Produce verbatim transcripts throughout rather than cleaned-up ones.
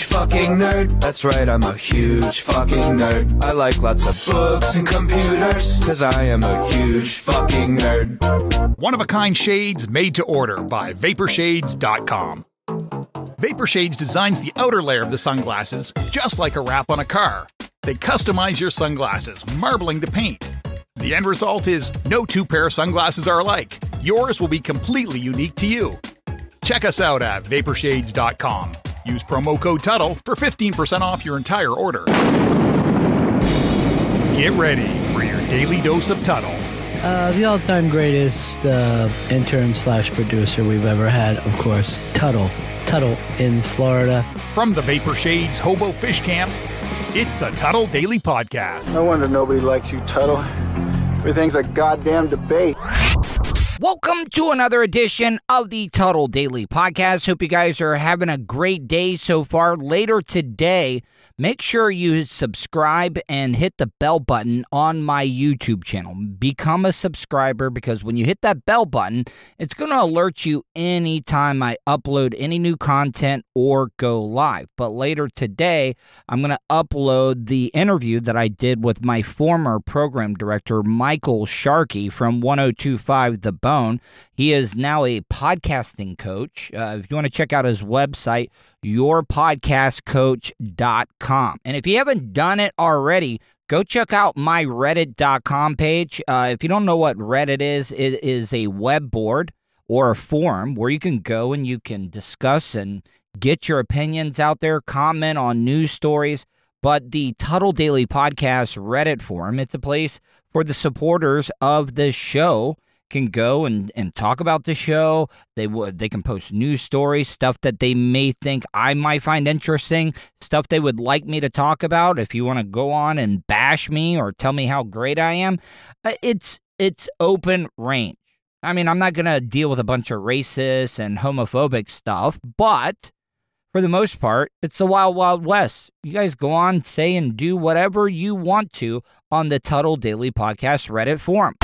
huge fucking nerd. That's right, I'm a huge fucking nerd. I like lots of books and computers, cause I am a huge fucking nerd. One-of-a-kind shades made to order by Vapor Shades dot com. VaporShades designs the outer layer of the sunglasses just like a wrap on a car. They customize your sunglasses, marbling the paint. The end result is no two pair of sunglasses are alike. Yours will be completely unique to you. Check us out at Vapor Shades dot com. Use promo code TUTTLE for fifteen percent off your entire order. Get ready for your daily dose of TUTTLE. Uh, the all-time greatest uh, intern slash producer we've ever had, of course, Tuttle. Tuttle in Florida. From the Vapor Shades Hobo Fish Camp, it's the Tuttle Daily Podcast. No wonder nobody likes you, Tuttle. Everything's a goddamn debate. Welcome to another edition of the Tuttle Daily Podcast. Hope you guys are having a great day so far. Later today, make sure you subscribe and hit the bell button on my YouTube channel. Become a subscriber, because when you hit that bell button, it's going to alert you anytime I upload any new content or go live. But later today, I'm going to upload the interview that I did with my former program director, Michael Sharkey, from ten twenty-five The Bone. He is now a podcasting coach. Uh, if you want to check out his website, your podcast coach dot com. And if you haven't done it already, go check out my reddit dot com page. Uh, if you don't know what Reddit is, it is a web board or a forum where you can go and you can discuss and get your opinions out there, comment on news stories. But the Tuttle Daily Podcast Reddit forum, it's a place for the supporters of the show can go and, and talk about the show. They would they can post news stories, stuff that they may think I might find interesting, stuff they would like me to talk about. If you want to go on and bash me or tell me how great I am, it's it's open range. I mean, I'm not going to deal with a bunch of racist and homophobic stuff, but for the most part, it's the Wild Wild West. You guys go on, say and do whatever you want to on the Tuttle Daily Podcast Reddit forum.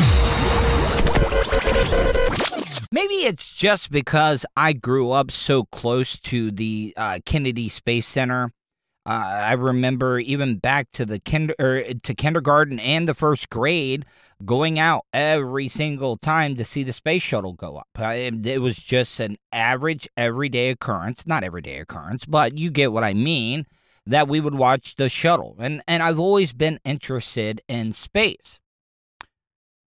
Maybe it's just because I grew up so close to the uh, Kennedy Space Center. Uh, I remember even back to the kinder or to kindergarten and the first grade going out every single time to see the space shuttle go up. I, it was just an average everyday occurrence, not everyday occurrence, but you get what I mean, that we would watch the shuttle. And and I've always been interested in space.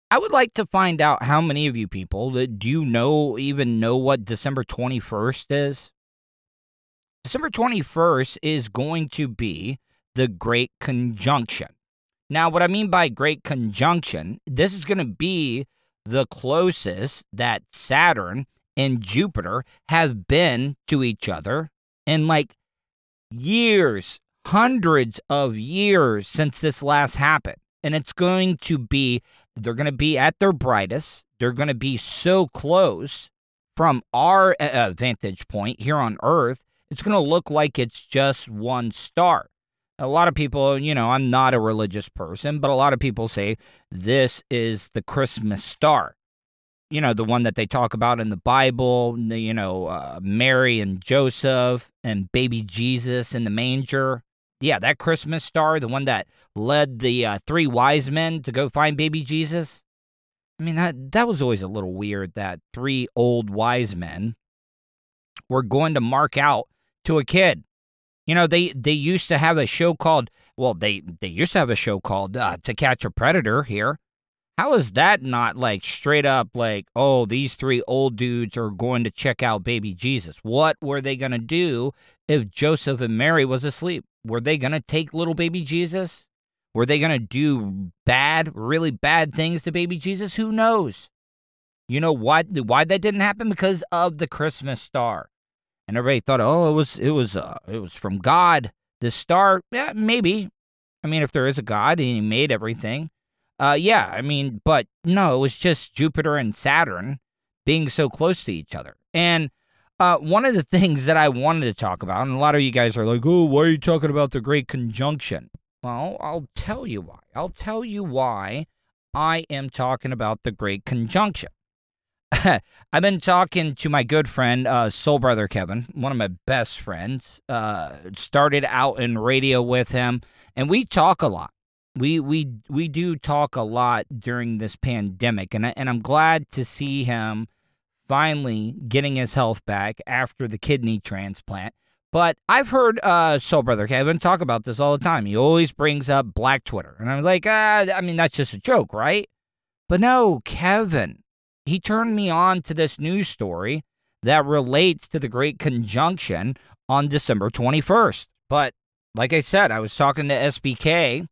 I would like to find out how many of you people that do you know even know what December twenty-first is. December twenty-first is going to be the Great Conjunction. Now, what I mean by Great Conjunction, this is going to be the closest that Saturn and Jupiter have been to each other in like years, hundreds of years since this last happened. And it's going to be, they're going to be at their brightest. They're going to be so close from our uh, vantage point here on Earth. It's going to look like it's just one star. A lot of people, you know, I'm not a religious person, but a lot of people say this is the Christmas star. You know, the one that they talk about in the Bible, you know, uh, Mary and Joseph and baby Jesus in the manger. Yeah, that Christmas star, the one that led the uh, three wise men to go find baby Jesus. I mean, that that was always a little weird that three old wise men were going to mark out to a kid. You know, they, they used to have a show called, well, they, they used to have a show called uh, To Catch a Predator here. How is that not like straight up like, oh, these three old dudes are going to check out baby Jesus? What were they going to do if Joseph and Mary was asleep? Were they going to take little baby Jesus? Were they going to do bad, really bad things to baby Jesus? Who knows? You know why, why that didn't happen? Because of the Christmas star. And everybody thought, oh, it was it was, uh, it was from God. The star, yeah, maybe. I mean, if there is a God and he made everything. Uh, yeah, I mean, but no, it was just Jupiter and Saturn being so close to each other. And Uh, one of the things that I wanted to talk about, and a lot of you guys are like, oh, why are you talking about the Great Conjunction? Well, I'll tell you why. I'll tell you why I am talking about the Great Conjunction. I've been talking to my good friend, uh, Soul Brother Kevin, one of my best friends. Uh, started out in radio with him, and we talk a lot. We we we do talk a lot during this pandemic, and I, and I'm glad to see him finally getting his health back after the kidney transplant. But I've heard uh, Soul Brother Kevin talk about this all the time. He always brings up Black Twitter, and I'm like, ah, I mean, that's just a joke, right? But no, Kevin, he turned me on to this news story that relates to the Great Conjunction on December twenty-first. But like I said, I was talking to S B K,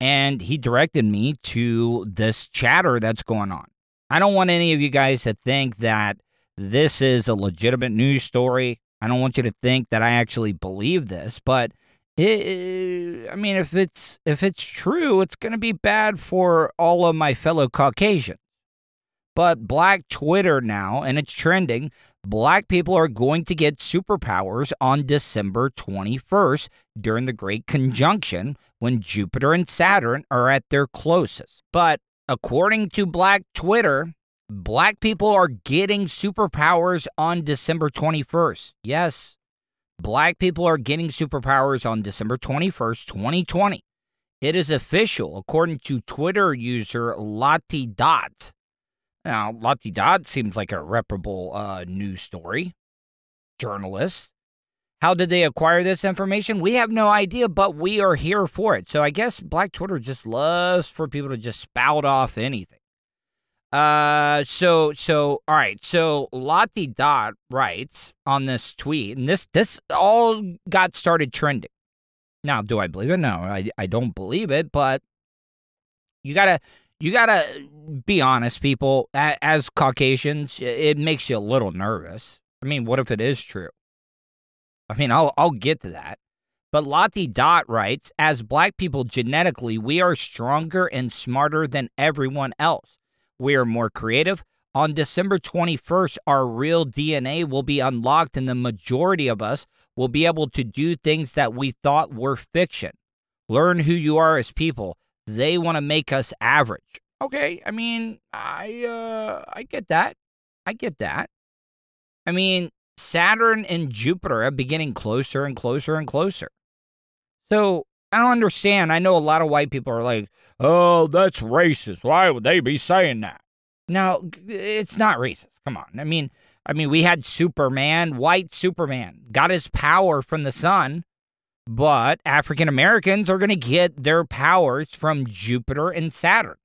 and he directed me to this chatter that's going on. I don't want any of you guys to think that this is a legitimate news story. I don't want you to think that I actually believe this, but it, I mean, if it's if it's true, it's going to be bad for all of my fellow Caucasians. But Black Twitter now, and it's trending, Black people are going to get superpowers on December twenty-first during the Great Conjunction when Jupiter and Saturn are at their closest. But according to Black Twitter, Black people are getting superpowers on December twenty-first. Yes, Black people are getting superpowers on December twenty-first, twenty twenty. It is official, according to Twitter user Lottie Dot. Now, Lottie Dot seems like a reputable uh, news story journalist. How did they acquire this information? We have no idea, but we are here for it. So I guess Black Twitter just loves for people to just spout off anything. Uh, so, so, all right. So Lottie Dot writes on this tweet, and this, this all got started trending. Now, do I believe it? No, I, I don't believe it, but you gotta, you gotta be honest, people. As Caucasians, it makes you a little nervous. I mean, what if it is true? I mean, I'll, I'll get to that. But Lottie Dot writes, as Black people genetically, we are stronger and smarter than everyone else. We are more creative. On December twenty-first, our real D N A will be unlocked, and the majority of us will be able to do things that we thought were fiction. Learn who you are as people. They want to make us average. Okay, I mean, I uh, I get that. I get that. I mean, Saturn and Jupiter are getting closer and closer and closer. So, I don't understand. I know a lot of white people are like, oh, that's racist. Why would they be saying that? No, it's not racist. Come on. I mean, I mean, we had Superman, white Superman, got his power from the sun, but African Americans are going to get their powers from Jupiter and Saturn.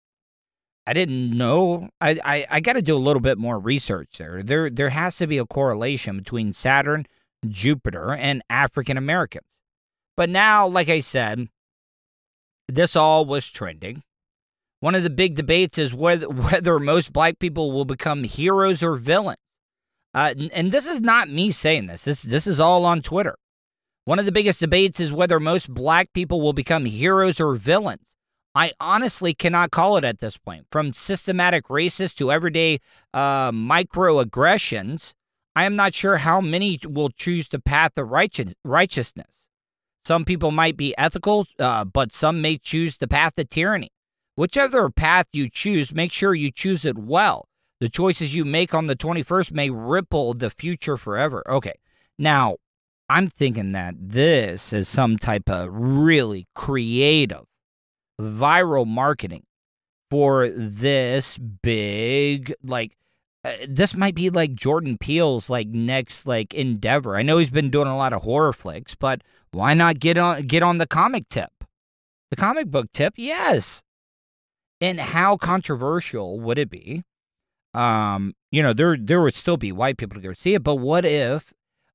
I didn't know. I, I, I got to do a little bit more research there. There, there has to be a correlation between Saturn, Jupiter, and African Americans. But now, like I said, this all was trending. One of the big debates is whether, whether most Black people will become heroes or villains. Uh, and, and this is not me saying this. This, this is all on Twitter. One of the biggest debates is whether most Black people will become heroes or villains. I honestly cannot call it at this point. From systematic racism to everyday uh, microaggressions, I am not sure how many will choose the path of righteous, righteousness. Some people might be ethical, uh, but some may choose the path of tyranny. Whichever path you choose, make sure you choose it well. The choices you make on the twenty-first may ripple the future forever. Okay, now, I'm thinking that this is some type of really creative, viral marketing for this big, like, uh, this might be like Jordan Peele's like next like endeavor. I know he's been doing a lot of horror flicks, but why not get on get on the comic tip? The comic book tip, yes. And how controversial would it be? Um, you know, there there would still be white people to go see it, but what if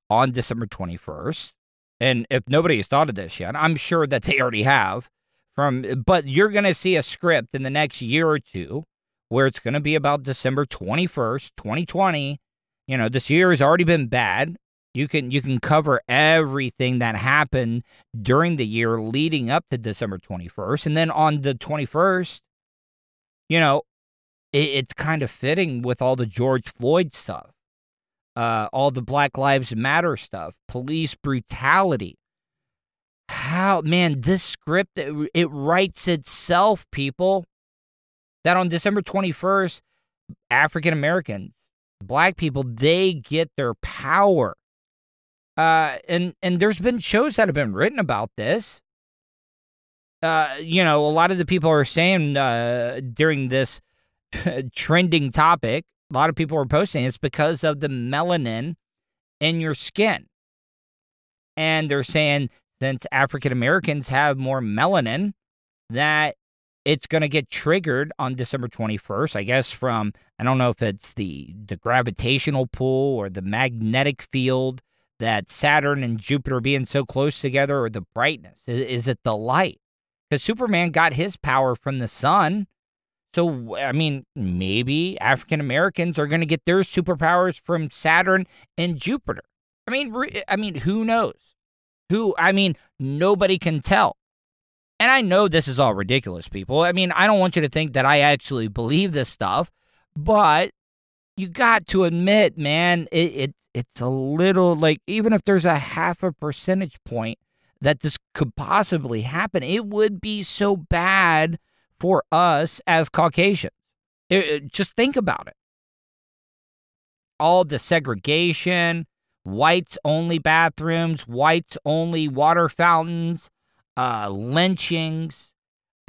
on December twenty-first, and if nobody has thought of this yet, I'm sure that they already have, from but you're going to see a script in the next year or two where it's going to be about December twenty-first, twenty twenty. You know, this year has already been bad. You can you can cover everything that happened during the year leading up to December twenty-first. And then on the twenty-first, you know, it, it's kind of fitting with all the George Floyd stuff, uh, all the Black Lives Matter stuff, police brutality. How, man, this script, it, it writes itself, people, that on December twenty-first, African Americans black people, they get their power. Uh, and, and there's been shows that have been written about this. Uh, you know, a lot of the people are saying uh, during this trending topic, a lot of people are posting it's because of the melanin in your skin. And they're saying since African Americans have more melanin, that it's going to get triggered on December twenty-first, I guess, from, I don't know if it's the, the gravitational pull or the magnetic field that Saturn and Jupiter being so close together, or the brightness. Is, is it the light? Because Superman got his power from the sun. So, I mean, maybe African Americans are going to get their superpowers from Saturn and Jupiter. I mean, re- I mean, who knows? Who, I mean, nobody can tell. And I know this is all ridiculous, people. I mean, I don't want you to think that I actually believe this stuff, but you got to admit, man, it, it it's a little like, even if there's a half a percentage point that this could possibly happen, it would be so bad for us as Caucasians. It, it, just think about it. All the segregation, whites only bathrooms, whites only water fountains, Uh, lynchings,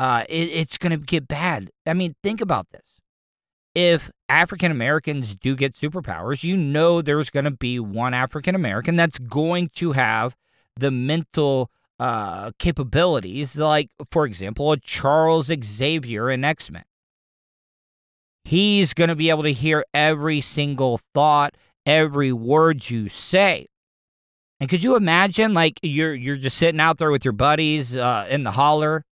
uh, it, it's going to get bad. I mean, think about this. If African Americans do get superpowers, you know there's going to be one African American that's going to have the mental uh, capabilities, like, for example, a Charles Xavier in X-Men. He's going to be able to hear every single thought, every word you say. And could you imagine, like, you're you're just sitting out there with your buddies uh, in the holler,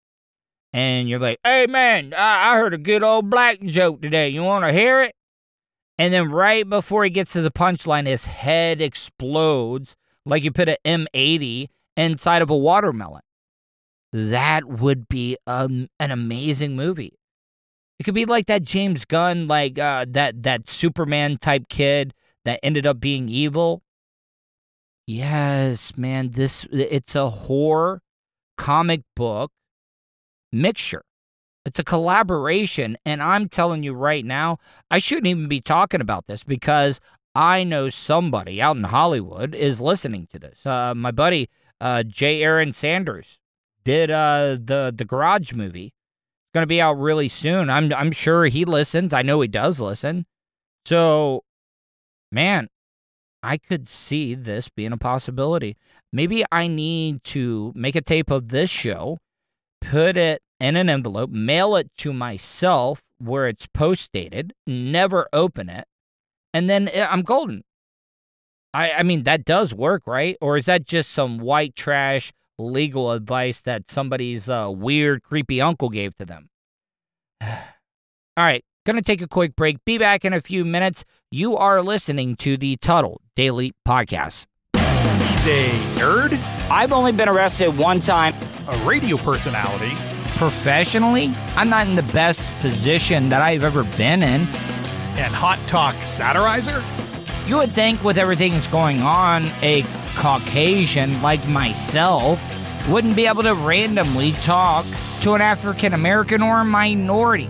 and you're like, hey, man, I, I heard a good old black joke today. You want to hear it? And then right before he gets to the punchline, his head explodes like you put an M eighty inside of a watermelon. That would be um, an amazing movie. It could be like that James Gunn, like uh, that, that Superman-type kid that ended up being evil. Yes, man, this, it's a horror comic book mixture. It's a collaboration, and I'm telling you right now, I shouldn't even be talking about this because I know somebody out in Hollywood is listening to this. Uh, my buddy, uh, J. Aaron Sanders, did uh, the, the Garage movie. It's going to be out really soon. I'm, I'm sure he listens. I know he does listen. So, man, I could see this being a possibility. Maybe I need to make a tape of this show, put it in an envelope, mail it to myself where it's post-dated, never open it, and then I'm golden. I, I mean, that does work, right? Or is that just some white trash legal advice that somebody's uh, weird, creepy uncle gave to them? All right. Going to take a quick break. Be back in a few minutes. You are listening to the Tuttle Daily Podcast. He's a nerd. I've only been arrested one time. A radio personality. Professionally, I'm not in the best position that I've ever been in. And hot talk satirizer? You would think with everything that's going on, a Caucasian like myself wouldn't be able to randomly talk to an African American or a minority.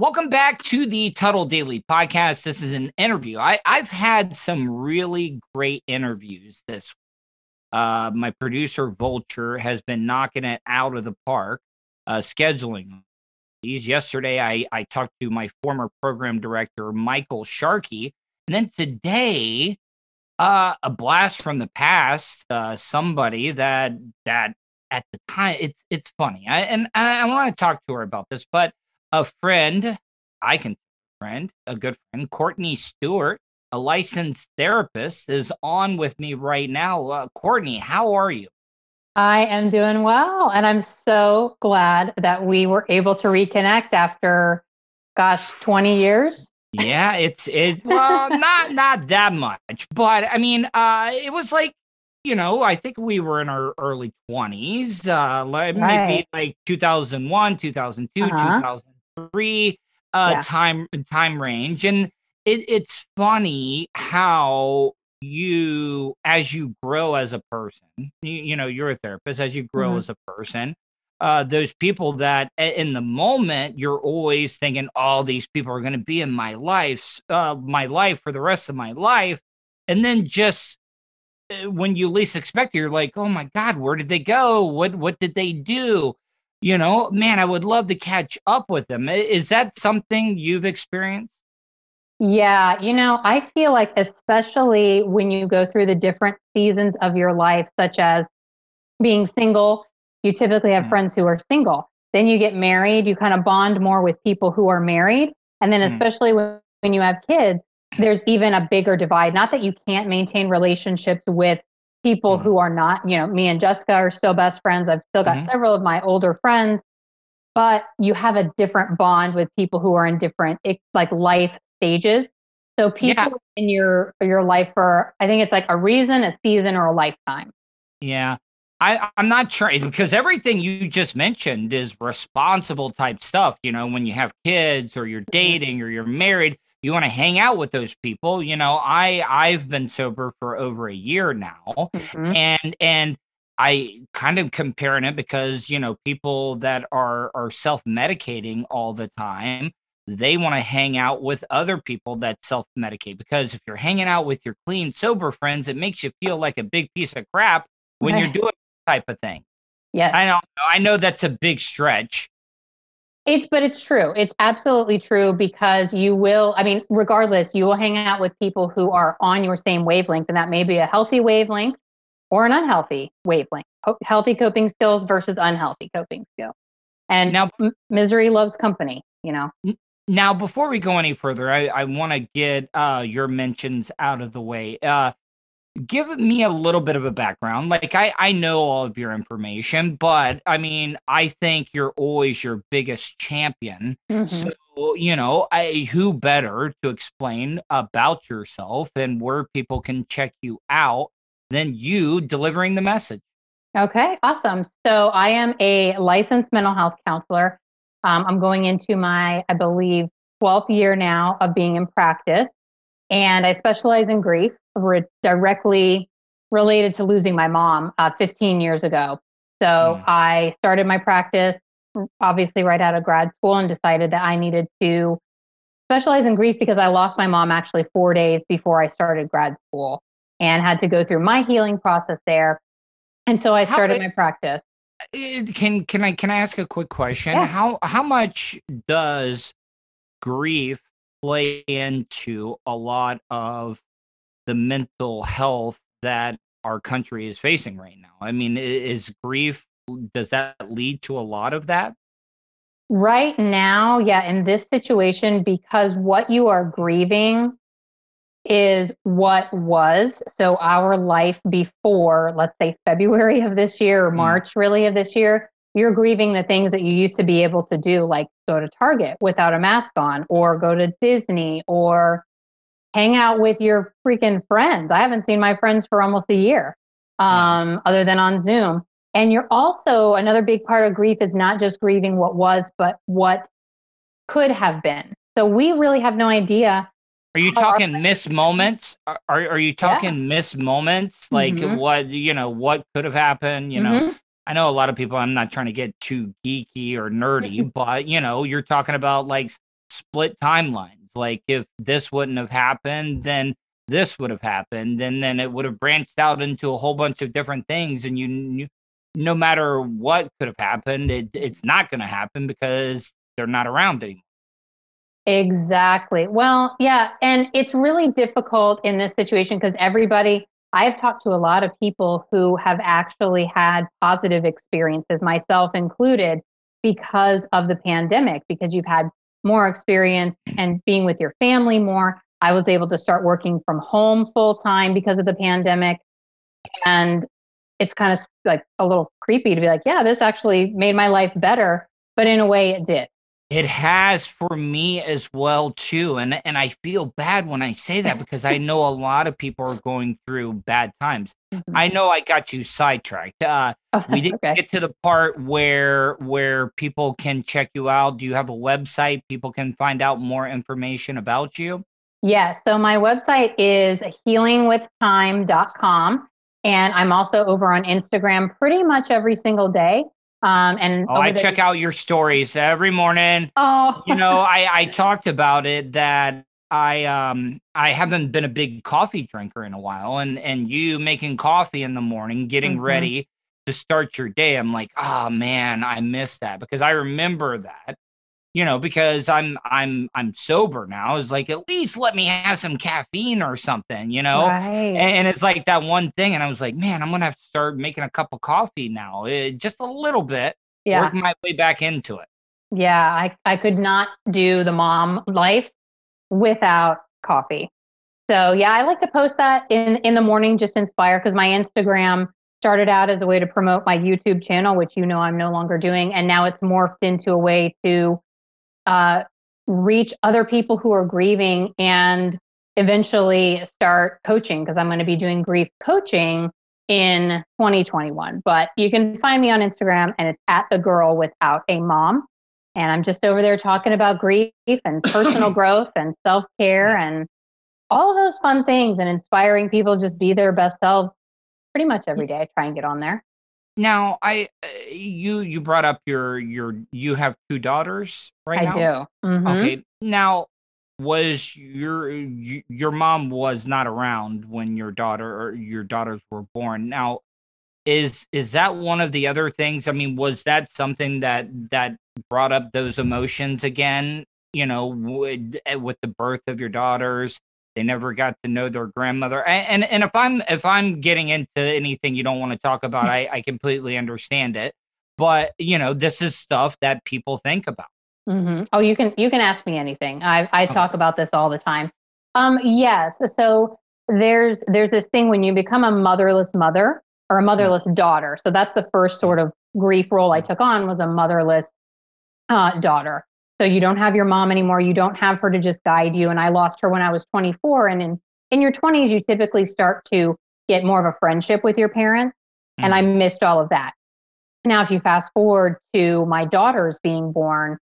Welcome back to the Tuttle Daily Podcast. This is an interview. I, I've had some really great interviews this week. Uh, my producer, Vulture, has been knocking it out of the park, uh, scheduling these. Yesterday, I, I talked to my former program director, Michael Sharkey. And then today, uh, a blast from the past, uh, somebody that that at the time, it's, it's funny. I, and I, I want to talk to her about this, but a friend, I can friend, a good friend, Courtney Stewart, a licensed therapist, is on with me right now. Uh, Courtney, how are you? I am doing well, and I'm so glad that we were able to reconnect after gosh, twenty years. Yeah, it's it well, not not that much, but I mean, uh, it was like, you know, I think we were in our early twenties, uh, like, right. maybe like two thousand one, two thousand two, uh-huh. two thousand three, uh, yeah. time time range, and it, it's funny how you, as you grow as a person, you, you know, you're a therapist, as you grow mm-hmm. as a person. Uh, those people that in the moment you're always thinking, all these people are going to be in my life, uh, my life for the rest of my life. And then just uh, when you least expect it, you're like, oh my God, where did they go? What, what did they do? You know, man, I would love to catch up with them. Is that something you've experienced? Yeah. You know, I feel like, especially when you go through the different seasons of your life, such as being single, you typically have mm. friends who are single. Then you get married, you kind of bond more with people who are married. And then especially mm. when you have kids, there's even a bigger divide. Not that you can't maintain relationships with people mm. who are not, you know, me and Jessica are still best friends. I've still got mm. several of my older friends, but you have a different bond with people who are in different like life stages. So people yeah. in your, your life for, I think it's like a reason, a season, or a lifetime. Yeah. I, I'm not sure, because everything you just mentioned is responsible type stuff. You know, when you have kids or you're dating or you're married, you want to hang out with those people. You know, I, I've been sober for over a year now, mm-hmm. and and I kind of comparing it because, you know, people that are, are self-medicating all the time, they want to hang out with other people that self-medicate, because if you're hanging out with your clean, sober friends, it makes you feel like a big piece of crap when right. you're doing type of thing. Yeah. I don't know. I know that's a big stretch. It's, but it's true. It's absolutely true, because you will, I mean, regardless, you will hang out with people who are on your same wavelength, and that may be a healthy wavelength or an unhealthy wavelength, healthy coping skills versus unhealthy coping skill. And now m- misery loves company, you know? Now, before we go any further, I, I want to get uh, your mentions out of the way. Uh, Give me a little bit of a background. Like, I, I know all of your information, but I mean, I think you're always your biggest champion. Mm-hmm. So, you know, I, who better to explain about yourself and where people can check you out than you delivering the message? Okay, awesome. So I am a licensed mental health counselor. Um, I'm going into my, I believe, twelfth year now of being in practice. And I specialize in grief, re- directly related to losing my mom uh, fifteen years ago. So mm. I started my practice, obviously, right out of grad school, and decided that I needed to specialize in grief because I lost my mom actually four days before I started grad school and had to go through my healing process there. And so I started How, my practice. Can can I can I ask a quick question? Yeah. How how much does grief play into a lot of the mental health that our country is facing right now? I mean, is grief, does that lead to a lot of that? Right now, yeah, in this situation, because what you are grieving is what was. So our life before, let's say February of this year, or mm. March really of this year, you're grieving the things that you used to be able to do, like go to Target without a mask on, or go to Disney, or hang out with your freaking friends. I haven't seen my friends for almost a year, um, other than on Zoom. And you're also, another big part of grief is not just grieving what was, but what could have been. So we really have no idea. Are you talking our- missed moments? Are are you talking yeah. missed moments? Like mm-hmm. what, you know, what could have happened, you mm-hmm. know? I know a lot of people, I'm not trying to get too geeky or nerdy, but, you know, you're talking about like split timelines. Like if this wouldn't have happened, then this would have happened. And then it would have branched out into a whole bunch of different things. And you, you no matter what could have happened, it, it's not going to happen because they're not around anymore. Exactly. Well, yeah. And it's really difficult in this situation because everybody, I've talked to a lot of people who have actually had positive experiences, myself included, because of the pandemic, because you've had more experience and being with your family more. I was able to start working from home full time because of the pandemic. And it's kind of like a little creepy to be like, yeah, this actually made my life better. But in a way it did. It has for me as well, too. And, and I feel bad when I say that because I know a lot of people are going through bad times. Mm-hmm. I know I got you sidetracked. Uh, oh, we didn't okay. get to the part where where people can check you out. Do you have a website? People can find out more information about you? Yeah. So my website is healing with time dot com. And I'm also over on Instagram pretty much every single day. Um, and oh, I the- check out your stories every morning. Oh, you know, I, I talked about it that I, um, I haven't been a big coffee drinker in a while, and, and you making coffee in the morning, getting mm-hmm. ready to start your day. I'm like, oh man, I miss that because I remember that, you know, because I'm, I'm, I'm sober now. It's like, at least let me have some caffeine or something, you know? Right. And, and it's like that one thing. And I was like, man, I'm going to have to start making a cup of coffee now. It, just a little bit. Yeah. Work my way back into it. Yeah. I, I could not do the mom life without coffee. So yeah, I like to post that in, in the morning, just inspire. Cause my Instagram started out as a way to promote my YouTube channel, which, you know, I'm no longer doing. And now it's morphed into a way to, uh, reach other people who are grieving and eventually start coaching, because I'm going to be doing grief coaching in twenty twenty-one. But you can find me on Instagram, and it's at the girl without a mom. And I'm just over there talking about grief and personal growth and self-care and all of those fun things, and inspiring people just be their best selves pretty much every day. I try and get on there. Now, I, uh, you, you brought up your, your, you have two daughters right now? I do. Mm-hmm. Okay. Now, was your, you, your mom was not around when your daughter or your daughters were born. Now, is, is that one of the other things? I mean, was that something that, that brought up those emotions again, you know, with, with the birth of your daughters? They never got to know their grandmother. And, and and if I'm if I'm getting into anything you don't want to talk about, I, I completely understand it. But you know, this is stuff that people think about. Mm-hmm. Oh, you can you can ask me anything. I I talk okay. about this all the time. Um, yes. So there's there's this thing when you become a motherless mother or a motherless mm-hmm. daughter. So that's the first sort of grief role I took on, was a motherless uh, daughter. So you don't have your mom anymore. You don't have her to just guide you. And I lost her when I was twenty-four. And in, in your twenties, you typically start to get more of a friendship with your parents. Mm-hmm. And I missed all of that. Now, if you fast forward to my daughters being born,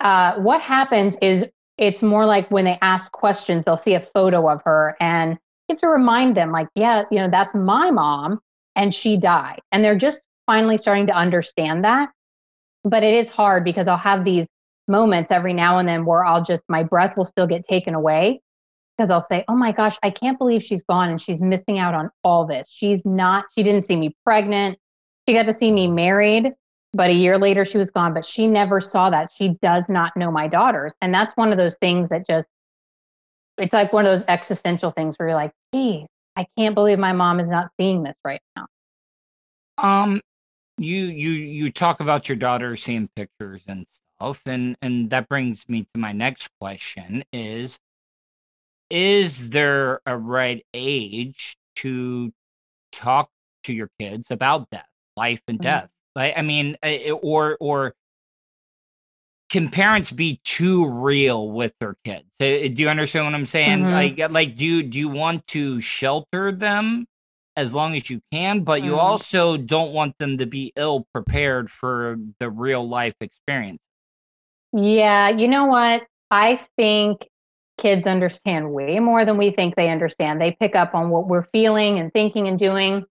uh, what happens is it's more like when they ask questions, they'll see a photo of her and you have to remind them like, yeah, you know, that's my mom and she died. And they're just finally starting to understand that. But it is hard because I'll have these moments every now and then where I'll just, my breath will still get taken away because I'll say, oh my gosh, I can't believe she's gone and she's missing out on all this. She's not, she didn't see me pregnant. She got to see me married, but a year later she was gone, but she never saw that. She does not know my daughters. And that's one of those things that just, it's like one of those existential things where you're like, geez, I can't believe my mom is not seeing this right now. Um, you, you, you talk about your daughter seeing pictures and stuff. And and that brings me to my next question is, is there a right age to talk to your kids about death, life and death? Mm-hmm. Like, I mean, or or can parents be too real with their kids? Do you understand what I'm saying? Mm-hmm. Like, like do you, do you want to shelter them as long as you can, but you mm-hmm. also don't want them to be ill prepared for the real life experience? Yeah, you know what? I think kids understand way more than we think they understand. They pick up on what we're feeling and thinking and doing.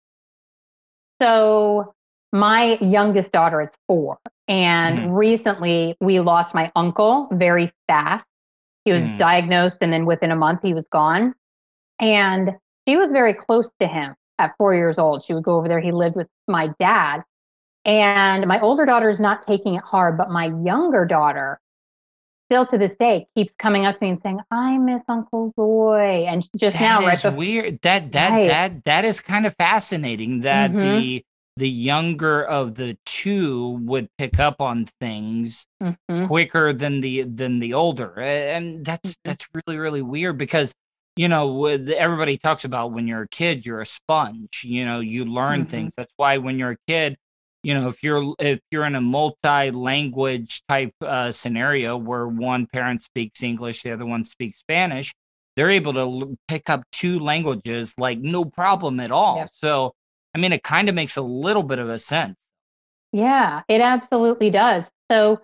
So my youngest daughter is four, and mm-hmm. recently we lost my uncle very fast. He was mm-hmm. diagnosed, and then within a month he was gone. And she was very close to him at four years old. She would go over there. He lived with my dad. And my older daughter is not taking it hard, but my younger daughter still to this day keeps coming up to me and saying, I miss Uncle Roy. And just that now, right? That's weird. That, that, right. that, that is kind of fascinating that mm-hmm. the, the younger of the two would pick up on things mm-hmm. quicker than the, than the older. And that's, that's really, really weird because, you know, with everybody talks about when you're a kid, you're a sponge, you know, you learn mm-hmm. things. That's why when you're a kid, you know, if you're if you're in a multi-language type uh, scenario where one parent speaks English, the other one speaks Spanish, they're able to pick up two languages like no problem at all. Yeah. So, I mean, it kind of makes a little bit of a sense. Yeah, it absolutely does. So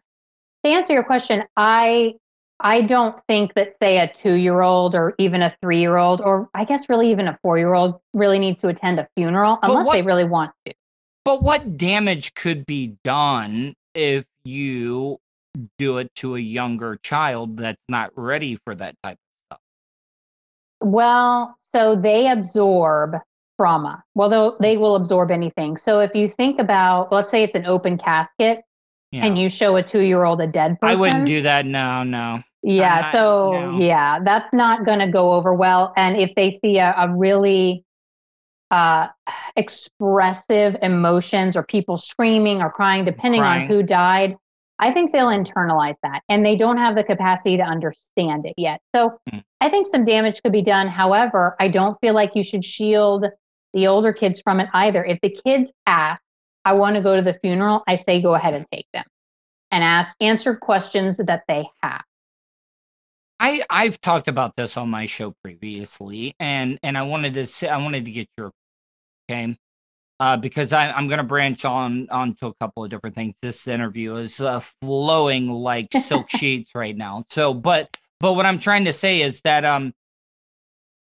to answer your question, I I don't think that, say, a two-year-old or even a three-year-old, or I guess really even a four-year-old really needs to attend a funeral unless what, they really want to. But what damage could be done if you do it to a younger child that's not ready for that type of stuff? Well, so they absorb trauma. Well, they will absorb anything. So if you think about, let's say it's an open casket, yeah, and you show a two-year-old a dead person. I wouldn't do that. No, no. Yeah. Not, so no. yeah, that's not going to go over well. And if they see a, a really uh, expressive emotions or people screaming or crying, depending crying. on who died, I think they'll internalize that, and they don't have the capacity to understand it yet. So mm. I think some damage could be done. However, I don't feel like you should shield the older kids from it either. If the kids ask, I want to go to the funeral, I say go ahead and take them and ask, answer questions that they have. I, I've talked about this on my show previously, and, and I wanted to say, I wanted to get your, okay, uh, because I, I'm going to branch on, on to a couple of different things. This interview is uh, flowing like silk sheets right now. So, but, but what I'm trying to say is that, um,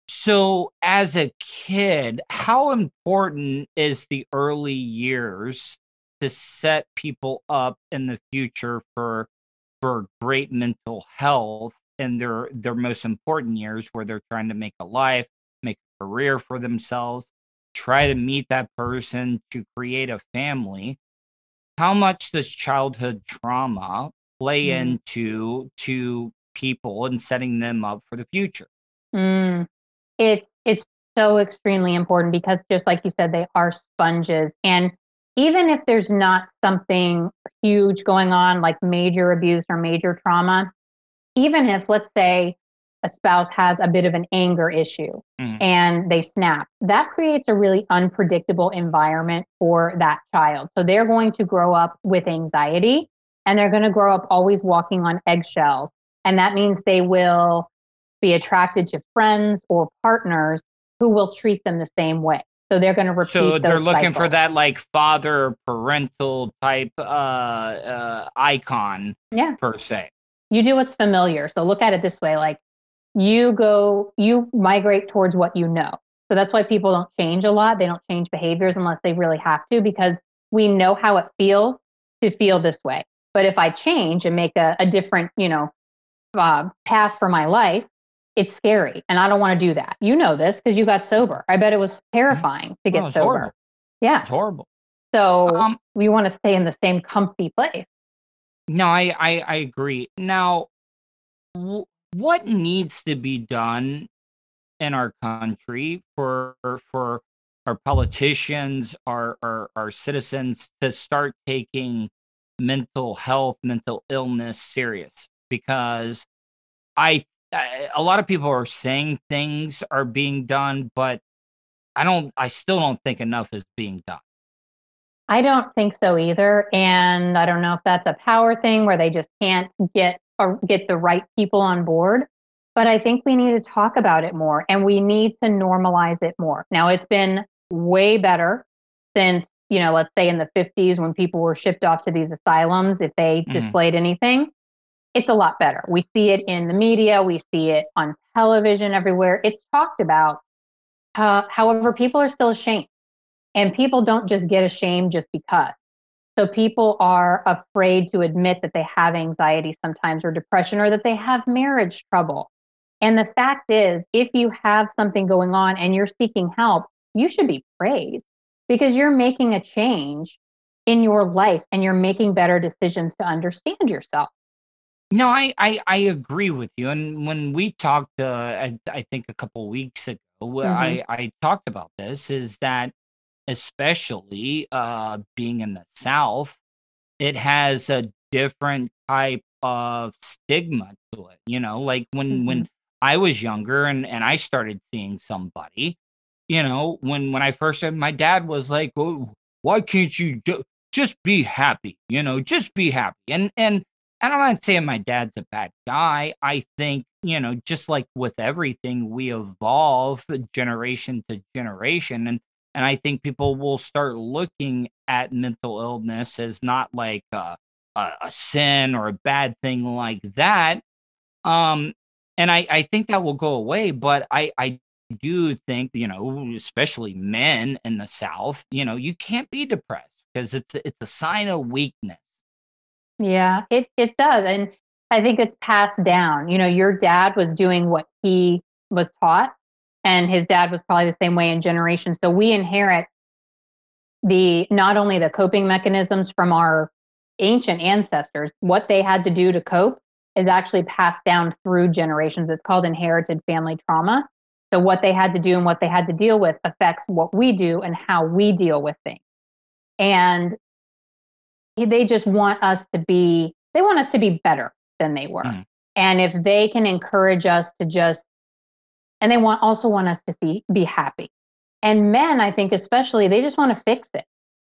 so as a kid, how important is the early years to set people up in the future for for great mental health in their, their most important years, where they're trying to make a life, make a career for themselves, try to meet that person, to create a family? How much does childhood trauma play mm. into to people and setting them up for the future? Mm. It's it's so extremely important, because just like you said, they are sponges. And even if there's not something huge going on, like major abuse or major trauma, even if, let's say, a spouse has a bit of an anger issue mm. and they snap, that creates a really unpredictable environment for that child. So they're going to grow up with anxiety, and they're going to grow up always walking on eggshells. And that means they will be attracted to friends or partners who will treat them the same way. So they're going to repeat So they're those looking cycles. For that, like, father parental type uh, uh, icon, yeah. per se. You do what's familiar. So look at it this way, like you go, you migrate towards what you know. So that's why people don't change a lot. They don't change behaviors unless they really have to, because we know how it feels to feel this way. But if I change and make a, a different, you know, uh, path for my life, it's scary, and I don't want to do that. You know this because you got sober. I bet it was terrifying to get oh, sober. Horrible. Yeah. It's horrible. So um, we want to stay in the same comfy place. No, I, I, I agree. Now, w- what needs to be done in our country for for our politicians, our, our, our citizens, to start taking mental health, mental illness serious? Because I a lot of people are saying things are being done, but I don't, I still don't think enough is being done. I don't think so either. And I don't know if that's a power thing where they just can't get or get the right people on board, but I think we need to talk about it more, and we need to normalize it more. Now, it's been way better since, you know, let's say in the fifties, when people were shipped off to these asylums, if they mm-hmm. displayed anything. It's a lot better. We see it in the media. We see it on television everywhere. It's talked about. Uh, however, people are still ashamed, and people don't just get ashamed just because. So people are afraid to admit that they have anxiety sometimes, or depression, or that they have marriage trouble. And the fact is, if you have something going on and you're seeking help, you should be praised, because you're making a change in your life and you're making better decisions to understand yourself. No, I, I, I agree with you. And when we talked, uh, I, I think a couple of weeks ago, mm-hmm. I, I talked about this, is that especially uh, being in the South, it has a different type of stigma to it. You know, like when, mm-hmm. when I was younger and, and I started seeing somebody, you know, when, when I first, my dad was like, well, why can't you do, just be happy, you know, just be happy. And, and I don't want to say my dad's a bad guy. I think, you know, just like with everything, we evolve generation to generation. And, and I think people will start looking at mental illness as not like a, a, a sin or a bad thing like that. Um, and I, I think that will go away, but I, I do think, you know, especially men in the South, you know, you can't be depressed because it's, it's a sign of weakness. Yeah, it, it does. And I think it's passed down. You know, your dad was doing what he was taught, and his dad was probably the same way in generations. So we inherit the, not only the coping mechanisms from our ancient ancestors, what they had to do to cope is actually passed down through generations. It's called inherited family trauma. So what they had to do and what they had to deal with affects what we do and how we deal with things. And they just want us to be, they want us to be better than they were. Mm. And if they can encourage us to just, and they want also want us to see, be happy. And men, I think, especially, they just want to fix it.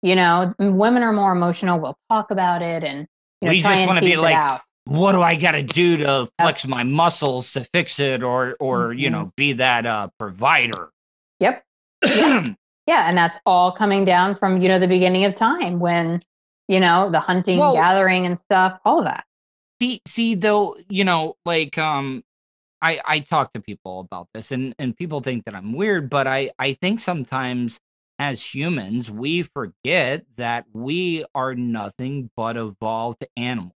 You know, women are more emotional. We'll talk about it. And you know, we just want to be like, what do I got to do to flex my muscles to fix it? Or, or, mm-hmm. you know, be that uh, provider. Yep. Yeah. Yeah. And that's all coming down from, you know, the beginning of time when, you know, the hunting, well, gathering and stuff, all of that. See, see, though, you know, like, um, I, I talk to people about this, and, and people think that I'm weird, but I, I think sometimes as humans, we forget that we are nothing but evolved animals.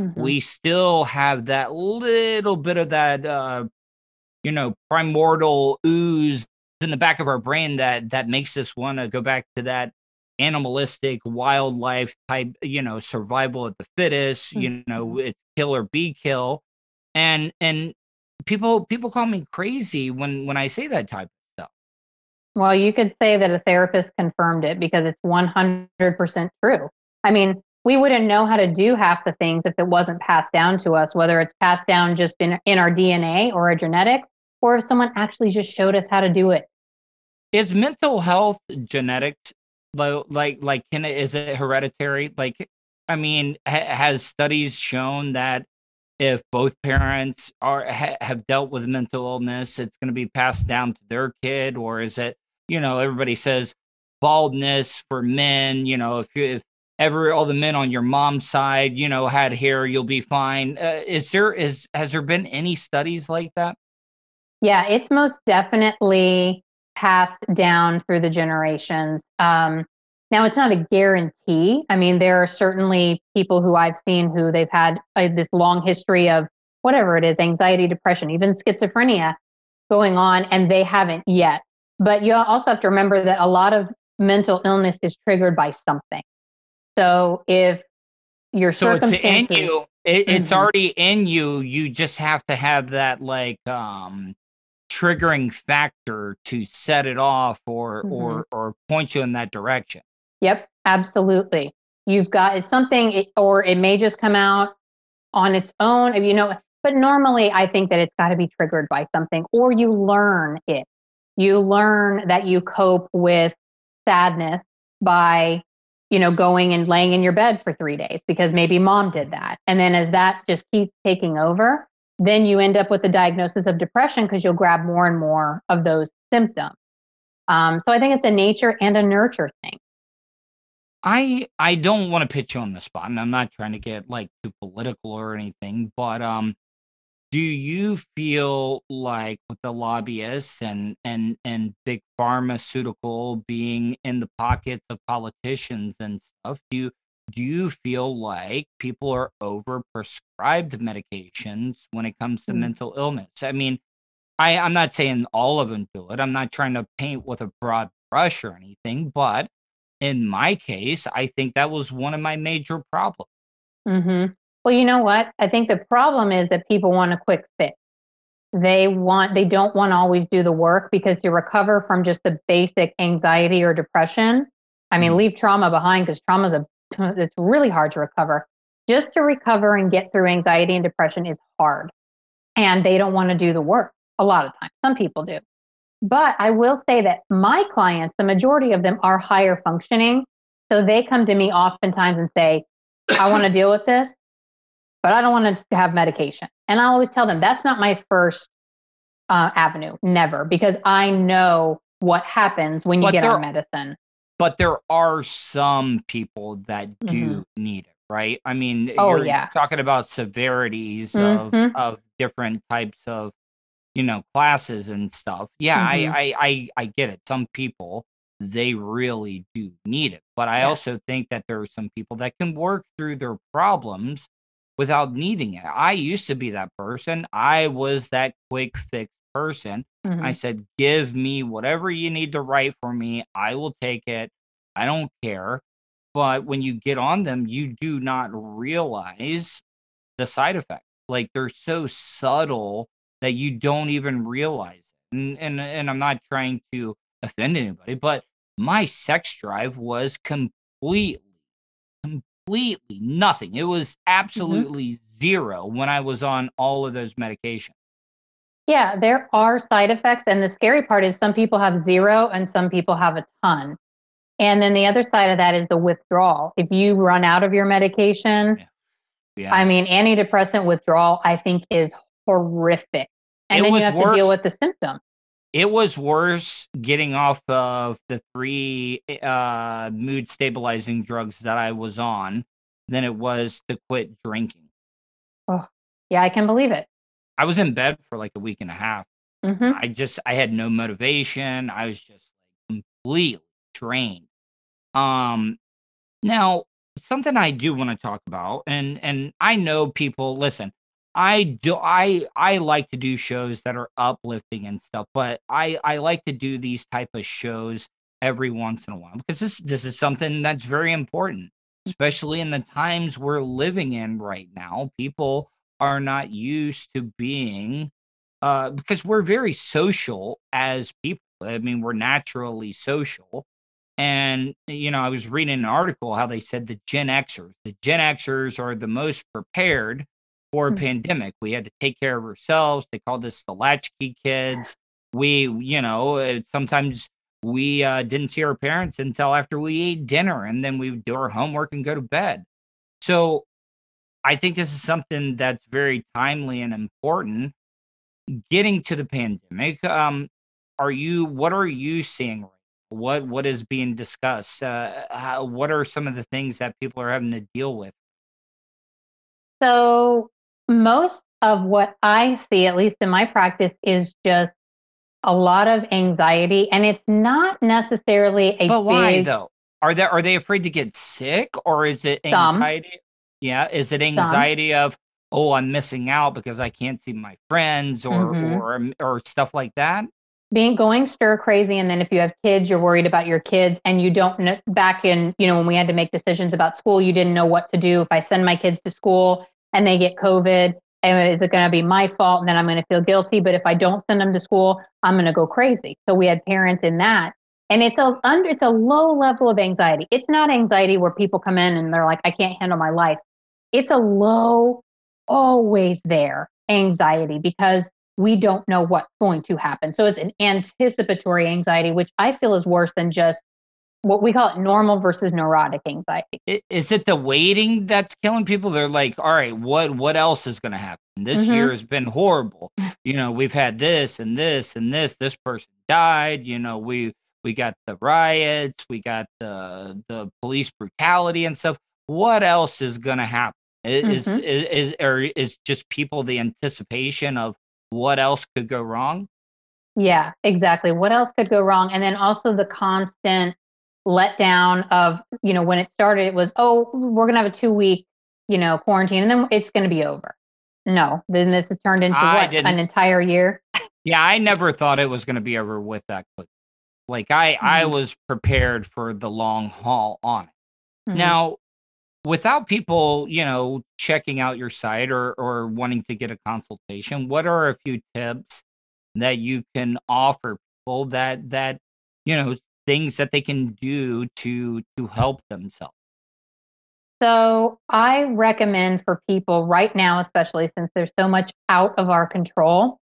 Mm-hmm. We still have that little bit of that, uh, you know, primordial ooze in the back of our brain that, that makes us want to go back to that animalistic wildlife type, you know, survival of the fittest, mm-hmm. you know, it's kill or be kill. And, and, People people call me crazy when, when I say that type of stuff. Well, you could say that a therapist confirmed it because it's one hundred percent true. I mean, we wouldn't know how to do half the things if it wasn't passed down to us, whether it's passed down just in, in our D N A or our genetics, or if someone actually just showed us how to do it. Is mental health genetic? Like, like can it, is it hereditary? Like, I mean, ha- has studies shown that if both parents are ha, have dealt with mental illness, it's going to be passed down to their kid? Or is it, you know, everybody says baldness for men, you know, if you, if ever all the men on your mom's side, you know, had hair, you'll be fine. Uh, is there, is, has there been any studies like that? Yeah, it's most definitely passed down through the generations. Um, Now, it's not a guarantee. I mean, there are certainly people who I've seen who they've had uh, this long history of whatever it is, anxiety, depression, even schizophrenia going on, and they haven't yet. But you also have to remember that a lot of mental illness is triggered by something. So if your so circumstances... So it's in you. It, it's mm-hmm. already in you. You just have to have that, like... um triggering factor to set it off or mm-hmm. or or point you in that direction. Yep, absolutely. You've got it's something, it, or it may just come out on its own, if you know. But normally, I think that it's got to be triggered by something, or you learn it. You learn that you cope with sadness by, you know, going and laying in your bed for three days because maybe mom did that, and then as that just keeps taking over, then you end up with the diagnosis of depression because you'll grab more and more of those symptoms. Um, so I think it's a nature and a nurture thing. I I don't want to put you on the spot, and I'm not trying to get like too political or anything, but um, do you feel like with the lobbyists and and and big pharmaceutical being in the pockets of politicians and stuff, do you Do you feel like people are overprescribed medications when it comes to mm-hmm. mental illness? I mean, I, I'm not saying all of them do it. I'm not trying to paint with a broad brush or anything, but in my case, I think that was one of my major problems. Mm-hmm. Well, you know what? I think the problem is that people want a quick fix. They want, they don't want to always do the work, because to recover from just the basic anxiety or depression, I mean, mm-hmm. leave trauma behind, because trauma is a it's really hard to recover. Just to recover and get through anxiety and depression is hard. And they don't want to do the work a lot of times. Some people do. But I will say that my clients, the majority of them are higher functioning So they come to me oftentimes and say, I want to deal with this, but I don't want to have medication. And I always tell them that's not my first uh, avenue, never, because I know what happens when you but get there, on medicine. But there are some people that do mm-hmm. need it, right? I mean, oh, you're yeah. talking about severities mm-hmm. of, of different types of, you know, classes and stuff. Yeah, mm-hmm. I, I, I, I get it. Some people, they really do need it. But I yeah. also think that there are some people that can work through their problems without needing it. I used to be that person. I was that quick fix person. Mm-hmm. I said, give me whatever you need to write for me. I will take it. I don't care. But when you get on them, you do not realize the side effects. Like, they're so subtle that you don't even realize it. And, and, and I'm not trying to offend anybody, but my sex drive was completely, completely nothing. It was absolutely mm-hmm. zero when I was on all of those medications. Yeah, there are side effects. And the scary part is some people have zero and some people have a ton. And then the other side of that is the withdrawal. If you run out of your medication, yeah. Yeah. I mean, antidepressant withdrawal, I think, is horrific. And it then you have worse. to deal with the symptoms. It was worse getting off of the three uh, mood stabilizing drugs that I was on than it was to quit drinking. Oh, yeah, I can believe it. I was in bed for like a week and a half. Mm-hmm. I just, I had no motivation. I was just completely drained. Um, now, something I do want to talk about, and and I know people, listen, I do. I I like to do shows that are uplifting and stuff, but I I like to do these type of shows every once in a while because this this is something that's very important, especially in the times we're living in right now. People are not used to being, uh, because we're very social as people. I mean, we're naturally social, and you know, I was reading an article how they said the Gen Xers, the Gen Xers are the most prepared. For a mm-hmm. pandemic, we had to take care of ourselves. They called us the latchkey kids. We, you know, sometimes we uh, didn't see our parents until after we ate dinner, and then we would do our homework and go to bed. So I think this is something that's very timely and important. Getting to the pandemic, um, are you? What are you seeing? What What is being discussed? Uh, how, what are some of the things that people are having to deal with? So most of what I see, at least in my practice, is just a lot of anxiety, and it's not necessarily a. But why though? Are they are they afraid to get sick, or is it anxiety? Some. Yeah, is it anxiety Some. of oh, I'm missing out because I can't see my friends, or mm-hmm. or or stuff like that? Being going stir crazy, and then if you have kids, you're worried about your kids, and you don't know. Back in, you know, when we had to make decisions about school, you didn't know what to do. If I send my kids to school and they get COVID, and is it going to be my fault? And then I'm going to feel guilty. But if I don't send them to school, I'm going to go crazy. So we had parents in that, and it's a under it's a low level of anxiety. It's not anxiety where people come in and they're like, I can't handle my life. It's a low, always there anxiety because we don't know what's going to happen. So it's an anticipatory anxiety, which I feel is worse than just what we call it normal versus neurotic anxiety. Is it the waiting that's killing people? They're like, all right, what, what else is going to happen? This mm-hmm. year has been horrible. You know, we've had this and this and this, this person died. You know, we, we got the riots, we got the, the police brutality and stuff. What else is going to happen? Is, mm-hmm. is, is, or is just people, the anticipation of, what else could go wrong? Yeah, exactly. What else could go wrong? And then also the constant letdown of, you know, when it started, it was, oh, we're going to have a two week, you know, quarantine and then it's going to be over. No, then this has turned into what, an entire year. Yeah, I never thought it was going to be over with that quick. Like I, mm-hmm. I was prepared for the long haul on it. Mm-hmm. Now, without people, you know, checking out your site or, or wanting to get a consultation, what are a few tips that you can offer people that, that, you know, things that they can do to, to help themselves? So I recommend for people right now, especially since there's so much out of our control,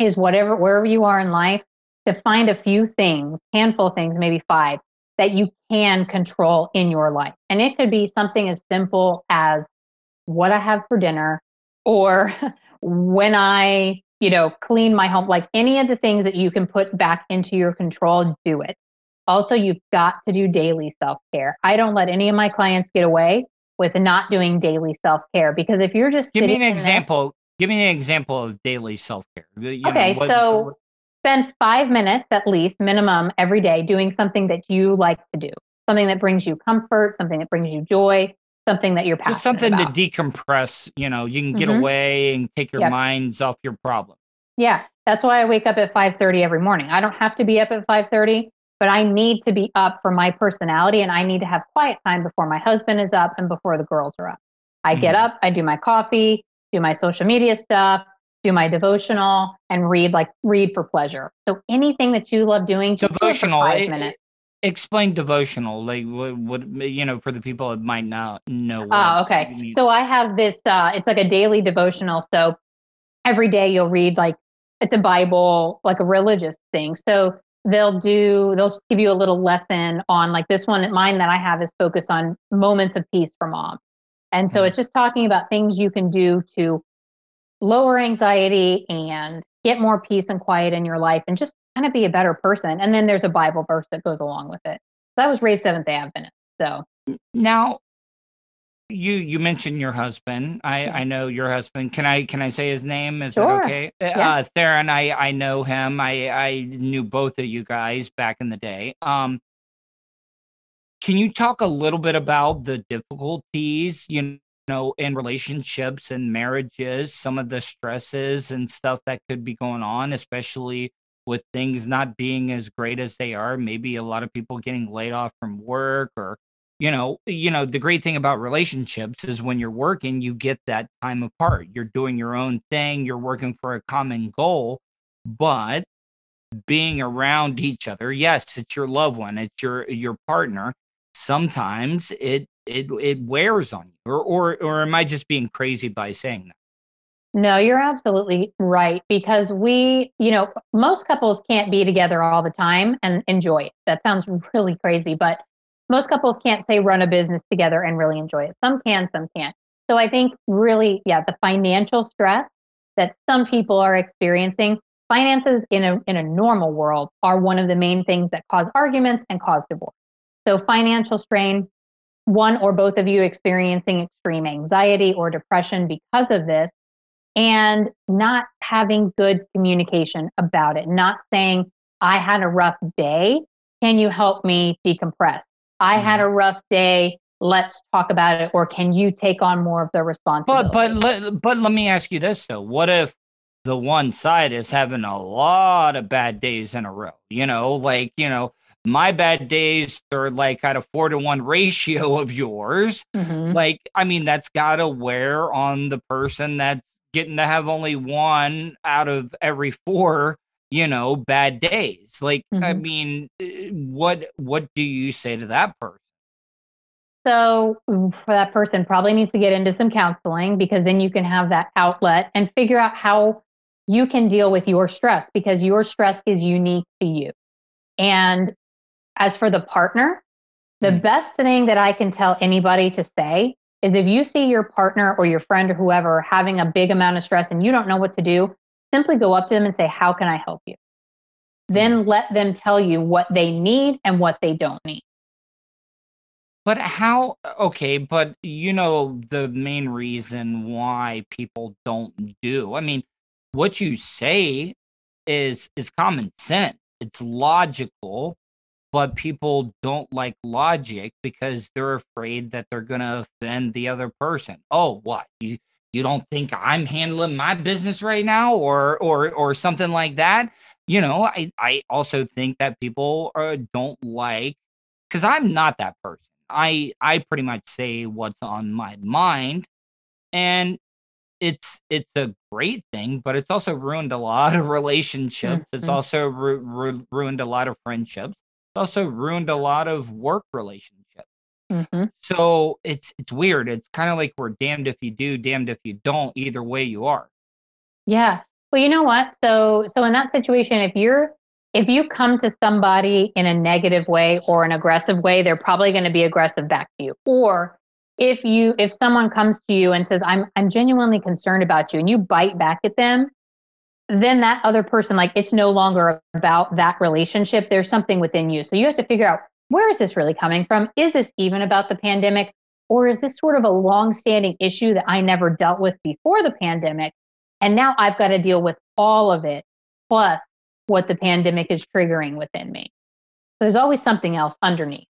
is whatever, wherever you are in life, to find a few things, handful of things, maybe five, that you can control in your life. And it could be something as simple as what I have for dinner, or when I, you know, clean my home, like any of the things that you can put back into your control, do it. Also, you've got to do daily self-care. I don't let any of my clients get away with not doing daily self-care, because if you're just— Give me an example. Give me an example of daily self-care. You okay, know, what, so what, spend five minutes at least, minimum, every day doing something that you like to do, something that brings you comfort, something that brings you joy, something that you're passionate Just something about. To decompress, you know, you can get mm-hmm. away and take your yep. minds off your problem. Yeah, that's why I wake up at five thirty every morning. I don't have to be up at five thirty, but I need to be up for my personality, and I need to have quiet time before my husband is up and before the girls are up. I mm-hmm. get up, I do my coffee, do my social media stuff, do my devotional, and read, like read for pleasure. So anything that you love doing, just devotional, do it for five minutes. It, explain devotional, like what, what, you know, for the people that might not know. Oh, okay. You mean. So I have this, uh, it's like a daily devotional. So every day you'll read, like, it's a Bible, like a religious thing. So they'll do, they'll give you a little lesson on, like, this one, mine that I have is focused on moments of peace for mom. And so it's just talking about things you can do to lower anxiety and get more peace and quiet in your life and just kind of be a better person. And then there's a Bible verse that goes along with it. So I was raised Seventh day Adventist. So now you you mentioned your husband. I, yeah. I know your husband. Can I can I say his name? Is sure. it okay? Yeah. Uh, Theron, I, I know him. I, I knew both of you guys back in the day. Um, Can you talk a little bit about the difficulties, you know, in relationships and marriages, some of the stresses and stuff that could be going on, especially with things not being as great as they are? Maybe a lot of people getting laid off from work, or, you know, you know, the great thing about relationships is when you're working, you get that time apart. You're doing your own thing. You're working for a common goal, but being around each other. Yes, it's your loved one. It's your your partner. Sometimes it it it wears on you, or or or am I just being crazy by saying that? No, you're absolutely right, because we, you know, most couples can't be together all the time and enjoy it. That sounds really crazy, but most couples can't say run a business together and really enjoy it. Some can, some can't. So I think really, yeah, the financial stress that some people are experiencing, finances in a in a normal world are one of the main things that cause arguments and cause divorce. So financial strain, one or both of you experiencing extreme anxiety or depression because of this, and not having good communication about it, not saying, I had a rough day, can you help me decompress? I had a rough day, let's talk about it, or can you take on more of the responsibility? But, but, let, but let me ask you this, though. What if the one side is having a lot of bad days in a row? You know, like, you know, my bad days are like at a four to one ratio of yours. Mm-hmm. Like, I mean, that's got to wear on the person that's getting to have only one out of every four, you know, bad days. Like, mm-hmm. I mean, what, what do you say to that person? So for that person probably needs to get into some counseling, because then you can have that outlet and figure out how you can deal with your stress, because your stress is unique to you. And as for the partner, the mm-hmm. best thing that I can tell anybody to say is, if you see your partner or your friend or whoever having a big amount of stress and you don't know what to do, simply go up to them and say, how can I help you? Mm-hmm. Then let them tell you what they need and what they don't need. But how, okay, but you know, the main reason why people don't do, I mean, what you say is is common sense. It's logical. But people don't like logic because they're afraid that they're going to offend the other person. Oh, what? You you don't think I'm handling my business right now, or or or something like that? You know, I, I also think that people uh, don't like, because I'm not that person. I, I pretty much say what's on my mind. And it's it's a great thing, but it's also ruined a lot of relationships. Mm-hmm. It's also ru- ru- ruined a lot of friendships. Also ruined a lot of work relationships. Mm-hmm. So it's it's weird. It's kind of like we're damned if you do, damned if you don't. Either way you are. Yeah. Well, you know what? So so in that situation, if you're if you come to somebody in a negative way or an aggressive way, they're probably going to be aggressive back to you. Or if you, if someone comes to you and says, I'm, I'm genuinely concerned about you, and you bite back at them, then that other person, like, it's no longer about that relationship. There's something within you. So you have to figure out, where is this really coming from? Is this even about the pandemic? Or is this sort of a long-standing issue that I never dealt with before the pandemic? And now I've got to deal with all of it, plus what the pandemic is triggering within me. So there's always something else underneath.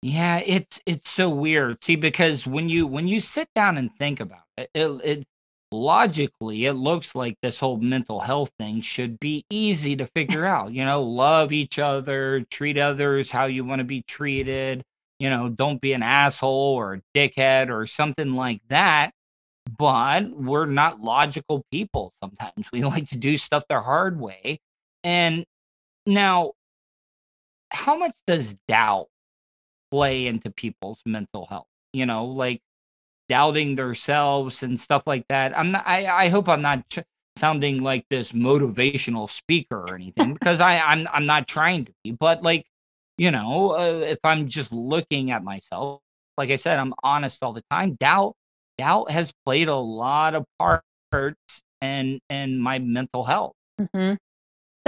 Yeah, it's it's so weird. See, because when you when you sit down and think about it, it, it logically, it looks like this whole mental health thing should be easy to figure out. You know, love each other, treat others how you want to be treated. You know, don't be an asshole or a dickhead or something like that. But we're not logical people. Sometimes we like to do stuff the hard way. And now, how much does doubt play into people's mental health? You know, like, doubting themselves and stuff like that. I'm not, I, I hope I'm not ch- sounding like this motivational speaker or anything, because I, I'm, I'm not trying to be, but like, you know, uh, if I'm just looking at myself, like I said, I'm honest all the time. Doubt, doubt has played a lot of parts in, in my mental health. Mm-hmm.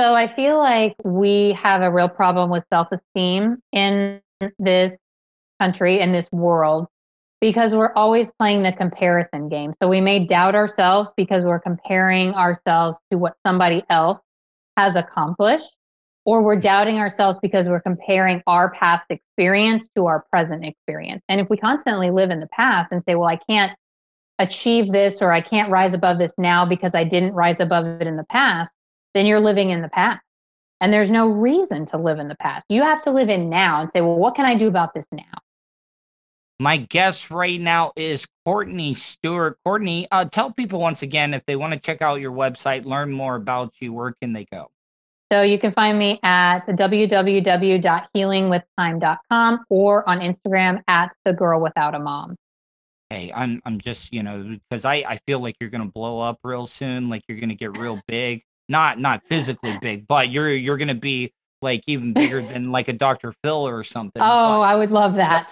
So I feel like we have a real problem with self-esteem in this country, in this world, because we're always playing the comparison game. So we may doubt ourselves because we're comparing ourselves to what somebody else has accomplished, or we're doubting ourselves because we're comparing our past experience to our present experience. And if we constantly live in the past and say, well, I can't achieve this, or I can't rise above this now because I didn't rise above it in the past, then you're living in the past. And there's no reason to live in the past. You have to live in now and say, well, what can I do about this now? My guest right now is Courtney Stewart. Courtney, uh, tell people once again, if they want to check out your website, learn more about you, where can they go? So you can find me at w w w dot healing with time dot com or on Instagram at the girl without a mom. Hey, I'm I'm just, you know, because I, I feel like you're going to blow up real soon. Like you're going to get real big, not not physically big, but you're you're going to be like even bigger than like a Doctor Phil or something. Oh, but I would love that.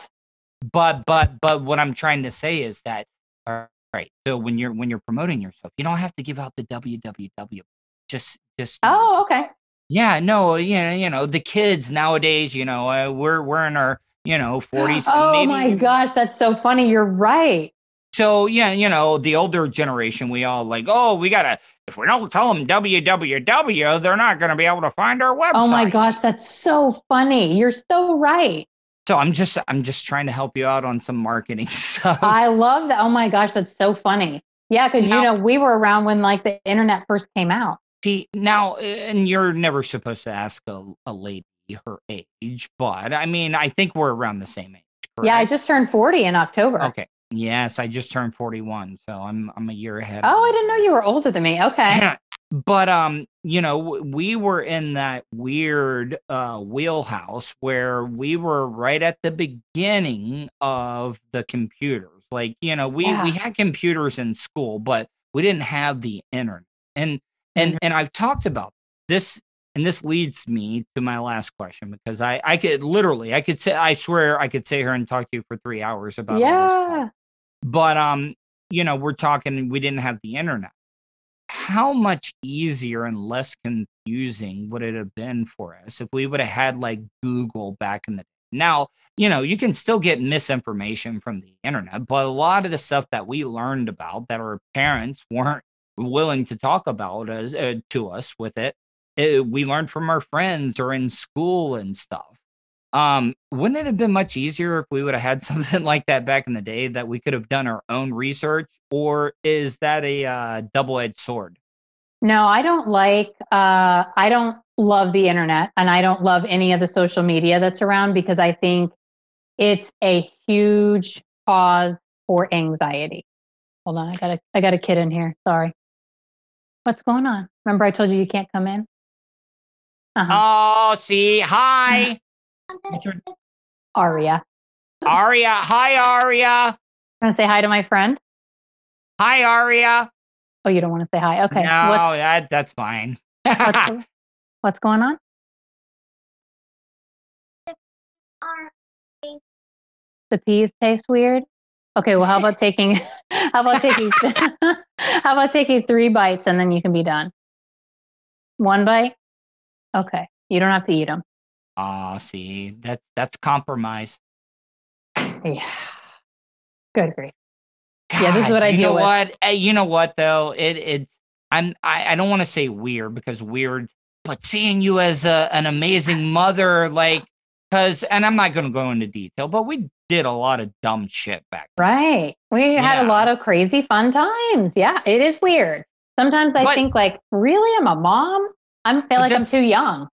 But, but, but what I'm trying to say is that, all right, so when you're, when you're promoting yourself, you don't have to give out the W W W, just, just. Oh, know. Okay. Yeah, no, yeah, you know, the kids nowadays, you know, uh, we're, we're in our, you know, forties. Oh maybe, my gosh. That's so funny. You're right. So yeah, you know, the older generation, we all like, oh, we gotta, if we don't tell them W W W, they're not going to be able to find our website. Oh my gosh. That's so funny. You're so right. So I'm just, I'm just trying to help you out on some marketing stuff. I love that. Oh my gosh. That's so funny. Yeah. Cause now, you know, we were around when like the internet first came out. See, now, and you're never supposed to ask a, a lady her age, but I mean, I think we're around the same age. Correct? Yeah. I just turned forty in October. Okay. Yes. I just turned forty-one. So I'm, I'm a year ahead. Oh, I didn't know you were older than me. Okay. But, um, you know, we were in that weird uh, wheelhouse where we were right at the beginning of the computers. Like, you know, we, yeah. we had computers in school, but we didn't have the internet. And, and, and I've talked about this, and this leads me to my last question, because I, I could literally, I could say, I swear I could sit here and talk to you for three hours about yeah. all this stuff. But, um, you know, we're talking, we didn't have the internet. How much easier and less confusing would it have been for us if we would have had like Google back in the day? Now, you know, you can still get misinformation from the internet, but a lot of the stuff that we learned about that our parents weren't willing to talk about as, uh, to us with it, it, we learned from our friends or in school and stuff. Um, wouldn't it have been much easier if we would have had something like that back in the day that we could have done our own research? Or is that a uh, double-edged sword? No, I don't like, uh, I don't love the internet, and I don't love any of the social media that's around, because I think it's a huge cause for anxiety. Hold on. I got a, I got a kid in here. Sorry. What's going on? Remember I told you you can't come in? Uh-huh. Oh, see, hi. Aria. Aria. Hi, Aria. You want to say hi to my friend? Hi, Aria. Oh, you don't want to say hi? Okay. No, that, that's fine. what's, the, What's going on? The peas taste weird. Okay, well, how about taking how about taking how about taking three bites and then you can be done. One bite? Okay. You don't have to eat them. Ah, uh, see, that's that's compromise. Yeah. Good grief. God, yeah, this is what I deal with. You know what? You know what though? It it's I'm I, I don't want to say weird because weird, but seeing you as a, an amazing mother, like, because, and I'm not going to go into detail, but we did a lot of dumb shit back then. Right. We yeah. had a lot of crazy fun times. Yeah, it is weird. Sometimes I but, think like, really, I'm a mom? I feel like does, I'm too young.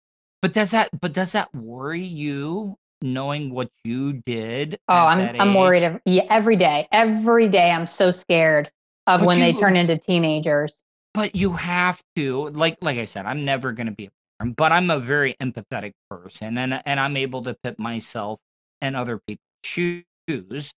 But does that but does that worry you knowing what you did? Oh, I'm I'm worried of, yeah, every day. Every day I'm so scared of but when you, they turn into teenagers. But you have to, like like I said, I'm never going to be a parent, but I'm a very empathetic person and and I'm able to put myself and other people shoes.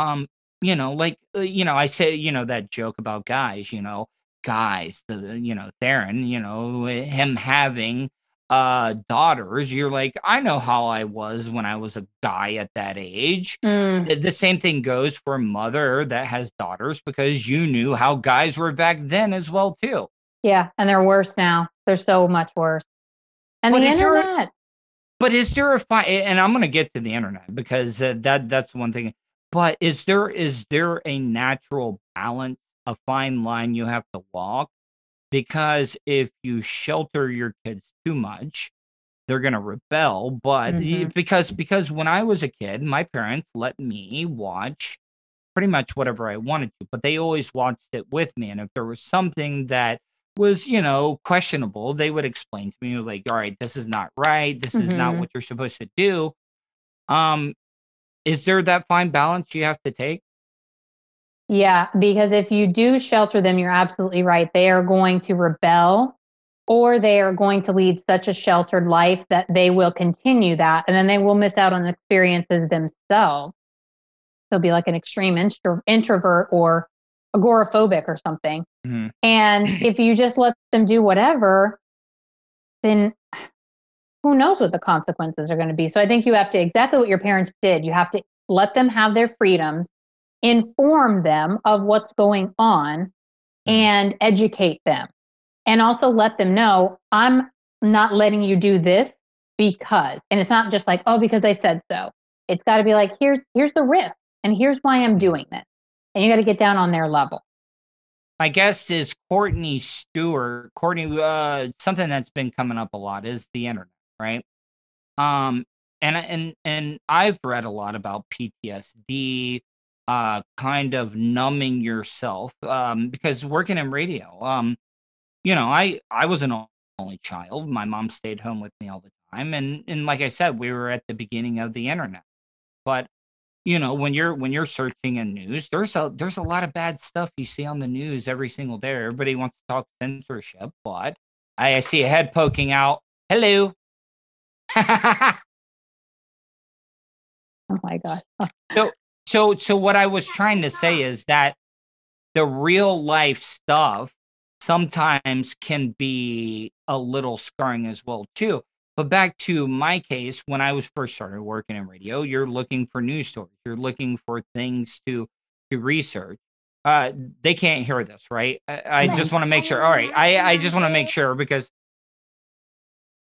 Um, you know, like, you know, I say, you know, that joke about guys, you know, guys, the, you know, Theron, you know, him having uh, daughters, you're like, I know how I was when I was a guy at that age. Mm. The same thing goes for a mother that has daughters because you knew how guys were back then as well, too. Yeah. And they're worse now. They're so much worse. And the internet. But is there a fi- and I'm going to get to the internet because uh, that that's one thing. But is there is there a natural balance, a fine line you have to walk? Because if you shelter your kids too much, they're going to rebel. But mm-hmm. because because when I was a kid, my parents let me watch pretty much whatever I wanted to, but they always watched it with me. And if there was something that was, you know, questionable, they would explain to me, like, all right, this is not right. This mm-hmm. is not what you're supposed to do. Um, is there that fine balance you have to take? Yeah, because if you do shelter them, you're absolutely right. They are going to rebel or they are going to lead such a sheltered life that they will continue that. And then they will miss out on experiences themselves. They'll be like an extreme intro- introvert or agoraphobic or something. Mm-hmm. And if you just let them do whatever, then who knows what the consequences are going to be. So I think you have to, exactly what your parents did. You have to let them have their freedoms, inform them of what's going on, and educate them. And also let them know, I'm not letting you do this because, and it's not just like, oh, because I said so. It's got to be like, here's, here's the risk and here's why I'm doing this. And you got to get down on their level. My guest is Courtney Stewart. Courtney, uh, something that's been coming up a lot is the internet, right? Um, and and and I've read a lot about P T S D, uh, kind of numbing yourself, um, because working in radio, um, you know, I I was an only child. My mom stayed home with me all the time, and and like I said, we were at the beginning of the internet, but. You know, when you're when you're searching in news, there's a there's a lot of bad stuff you see on the news every single day. Everybody wants to talk censorship, but I, I see a head poking out. Hello. Oh my God. so so so what I was trying to say is that the real life stuff sometimes can be a little scarring as well too. But back to my case, when I was first started working in radio, you're looking for news stories. You're looking for things to to research. Uh, they can't hear this, right? I, I just want to make sure. All right. I, I just want to make sure because.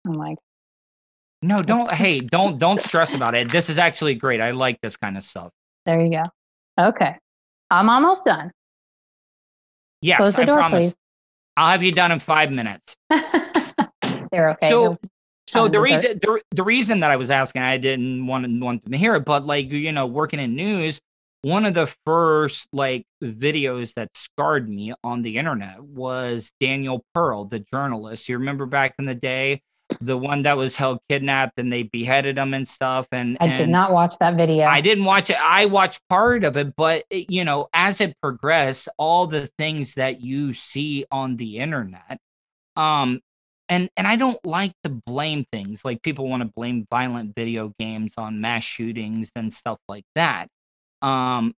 I'm like. No, don't. Hey, don't don't stress about it. This is actually great. I like this kind of stuff. There you go. Okay. I'm almost done. Yes, Close the door, I promise. Please. I'll have you done in five minutes. They're okay. So, So the reason the, the reason that I was asking, I didn't want to want them to hear it, but like, you know, working in news, one of the first like videos that scarred me on the internet was Daniel Pearl, the journalist. You remember back in the day, the one that was held kidnapped and they beheaded him and stuff. And I and did not watch that video. I didn't watch it. I watched part of it, but it, you know, as it progressed, all the things that you see on the internet, um. And and I don't like to blame things, like people want to blame violent video games on mass shootings and stuff like that. Um,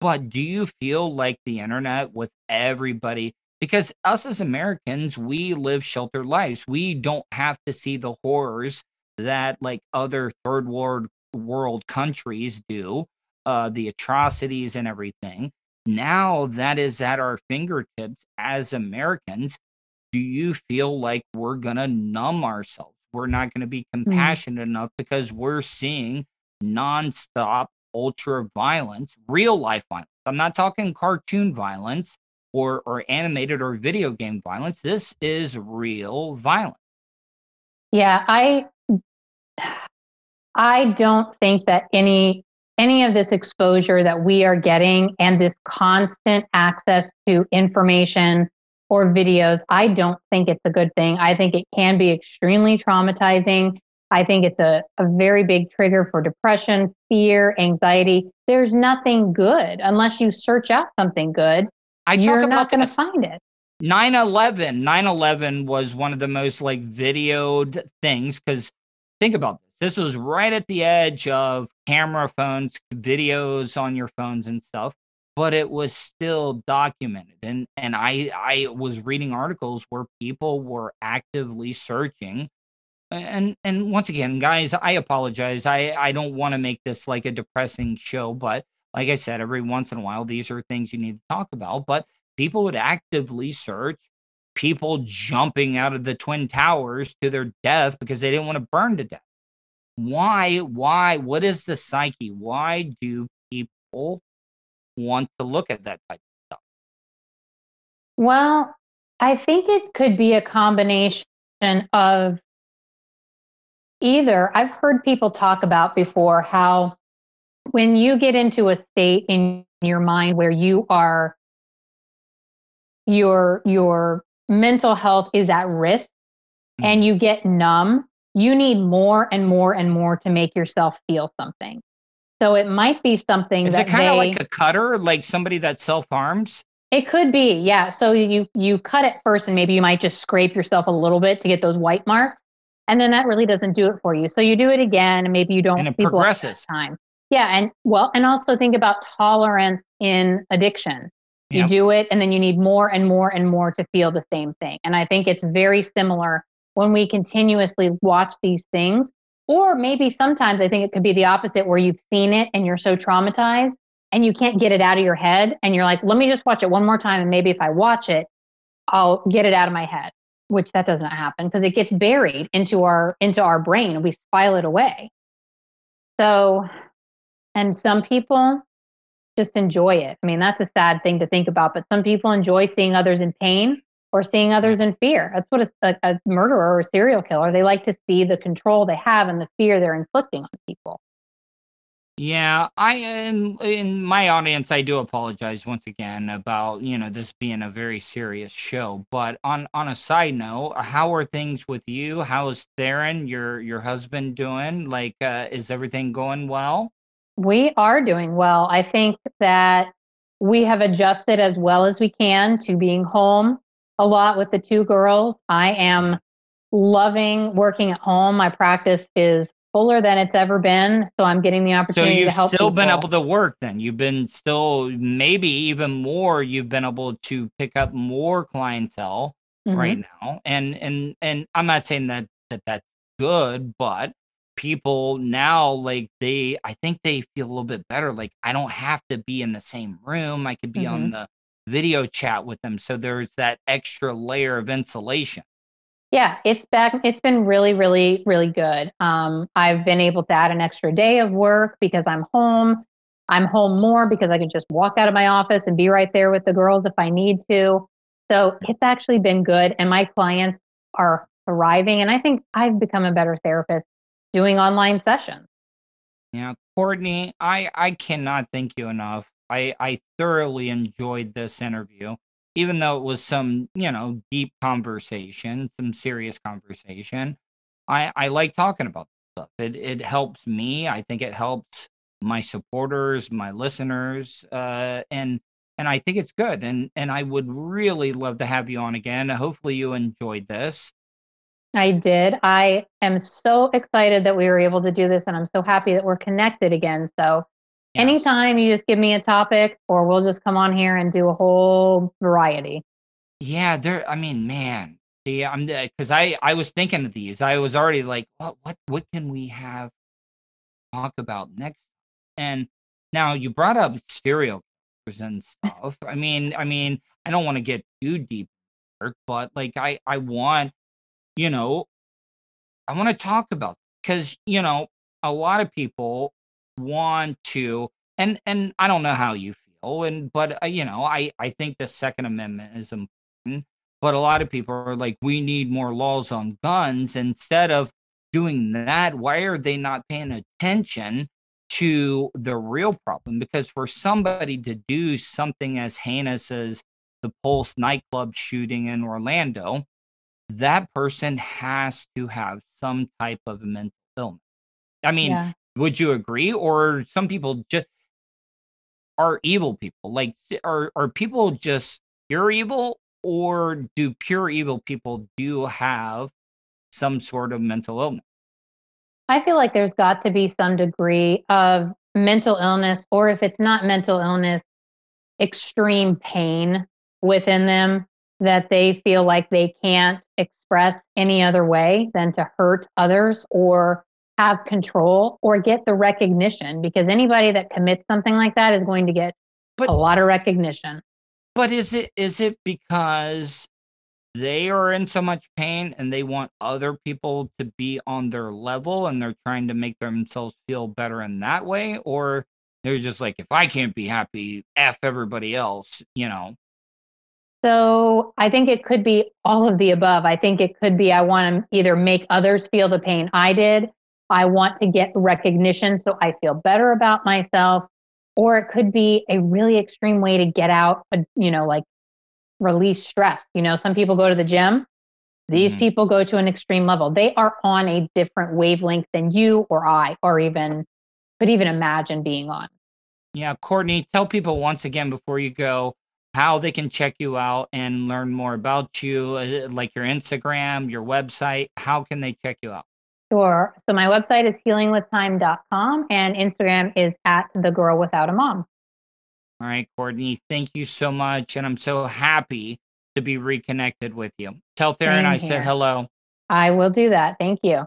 but do you feel like the internet with everybody Because us as Americans, we live sheltered lives. We don't have to see the horrors that like other third world world countries do, uh, the atrocities and everything. Now that is at our fingertips as Americans. Do you feel like we're going to numb ourselves? We're not going to be compassionate mm-hmm. enough because we're seeing nonstop ultra violence, real life violence. I'm not talking cartoon violence or, or animated or video game violence. This is real violence. Yeah, I I don't think that any any of this exposure that we are getting and this constant access to information or videos, I don't think it's a good thing. I think it can be extremely traumatizing. I think it's a, a very big trigger for depression, fear, anxiety. There's nothing good unless you search out something good. I talk You're about not going to find it. nine eleven. nine eleven was one of the most like videoed things because think about this. This was right at the edge of camera phones, videos on your phones and stuff. But it was still documented. And and I, I was reading articles where people were actively searching. And and once again, guys, I apologize. I, I don't want to make this like a depressing show. But like I said, every once in a while, these are things you need to talk about. But people would actively search people jumping out of the Twin Towers to their death because they didn't want to burn to death. Why? Why? What is the psyche? Why do people want to look at that type of stuff? Well, I think it could be a combination of either. I've heard people talk about before how when you get into a state in your mind where you are, your, your mental health is at risk mm-hmm. and you get numb, you need more and more and more to make yourself feel something. So it might be something Is that Is it kind of like a cutter, like somebody that self-harms? It could be, yeah. So you you cut it first and maybe you might just scrape yourself a little bit to get those white marks. And then that really doesn't do it for you. So you do it again and maybe you don't see blood at that time. Yeah, and well, and also think about tolerance in addiction. You yeah. do it and then you need more and more and more to feel the same thing. And I think it's very similar when we continuously watch these things. Or maybe sometimes I think it could be the opposite where you've seen it and you're so traumatized and you can't get it out of your head. And you're like, let me just watch it one more time. And maybe if I watch it, I'll get it out of my head, which that doesn't happen because it gets buried into our into our brain and we file it away. So, and some people just enjoy it. I mean, that's a sad thing to think about, but some people enjoy seeing others in pain or seeing others in fear. That's what a, a murderer or a serial killer, they like to see the control they have and the fear they're inflicting on people. Yeah, I in, in my audience, I do apologize once again about, you know, this being a very serious show. But on, on a side note, how are things with you? How is Theron, your, your husband, doing? Like, uh, is everything going well? We are doing well. I think that we have adjusted as well as we can to being home a lot with the two girls. I am loving working at home. My practice is fuller than it's ever been. So I'm getting the opportunity so you've to help still people. Been able to work then. You've been still, maybe even more, you've been able to pick up more clientele mm-hmm. right now. And, and, and I'm not saying that, that that's good, but people now, like they, I think they feel a little bit better. Like I don't have to be in the same room. I could be mm-hmm. on the video chat with them. So there's that extra layer of insulation. Yeah, it's back. It's been really, really, really good. Um, I've been able to add an extra day of work because I'm home. I'm home more because I can just walk out of my office and be right there with the girls if I need to. So it's actually been good. And my clients are thriving. And I think I've become a better therapist doing online sessions. Yeah, Courtney, I, I cannot thank you enough. I, I thoroughly enjoyed this interview, even though it was some, you know, deep conversation, some serious conversation. I, I like talking about this stuff. It it helps me. I think it helps my supporters, my listeners, uh, and and I think it's good. And and I would really love to have you on again. Hopefully you enjoyed this. I did. I am so excited that we were able to do this, and I'm so happy that we're connected again. So. Yes. Anytime you just give me a topic or we'll just come on here and do a whole variety. Yeah, there. I mean, man. See, I'm because I I was thinking of these. I was already like, what what what can we have talk about next? And now you brought up serial killers and stuff. I mean, I mean, I don't want to get too deep, but like, I I want, you know, I want to talk about because you know a lot of people want to, and and I don't know how you feel, and but uh, you know, I I think the Second Amendment is important. But a lot of people are like, we need more laws on guns. Instead of doing that, why are they not paying attention to the real problem? Because for somebody to do something as heinous as the Pulse nightclub shooting in Orlando, that person has to have some type of a mental illness. I mean, yeah. Would you agree? Or some people just are evil people. Like, are, are people just pure evil? Or do pure evil people do have some sort of mental illness? I feel like there's got to be some degree of mental illness, or if it's not mental illness, extreme pain within them that they feel like they can't express any other way than to hurt others or have control or get the recognition, because anybody that commits something like that is going to get but- a lot of recognition. But is it is it because they are in so much pain and they want other people to be on their level and they're trying to make themselves feel better in that way? Or they're just like, if I can't be happy, F everybody else, you know? So I think it could be all of the above. I think it could be I want to either make others feel the pain I did. I want to get recognition so I feel better about myself. Or it could be a really extreme way to get out, you know, like release stress. You know, some people go to the gym. These mm-hmm. people go to an extreme level. They are on a different wavelength than you or I, or even could even imagine being on. Yeah. Courtney, tell people once again, before you go, how they can check you out and learn more about you, like your Instagram, your website. How can they check you out? Sure. So my website is healing with time dot com and Instagram is at the girl without a mom. All right, Courtney, thank you so much. And I'm so happy to be reconnected with you. Tell Theron I said hello. I will do that. Thank you.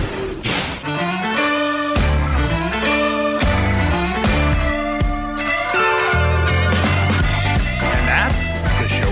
And that's the show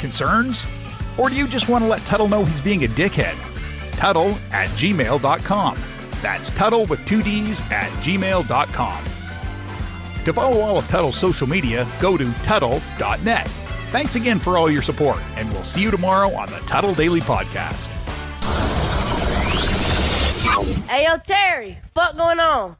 Concerns? Or do you just want to let Tuttle know he's being a dickhead? Tuttle at gmail dot com. That's Tuttle with two D's at gmail dot com. To follow all of Tuttle's social media, go to Tuttle dot net. Thanks again for all your support, and we'll see you tomorrow on the Tuttle Daily Podcast. Hey, yo, Terry, fuck going on?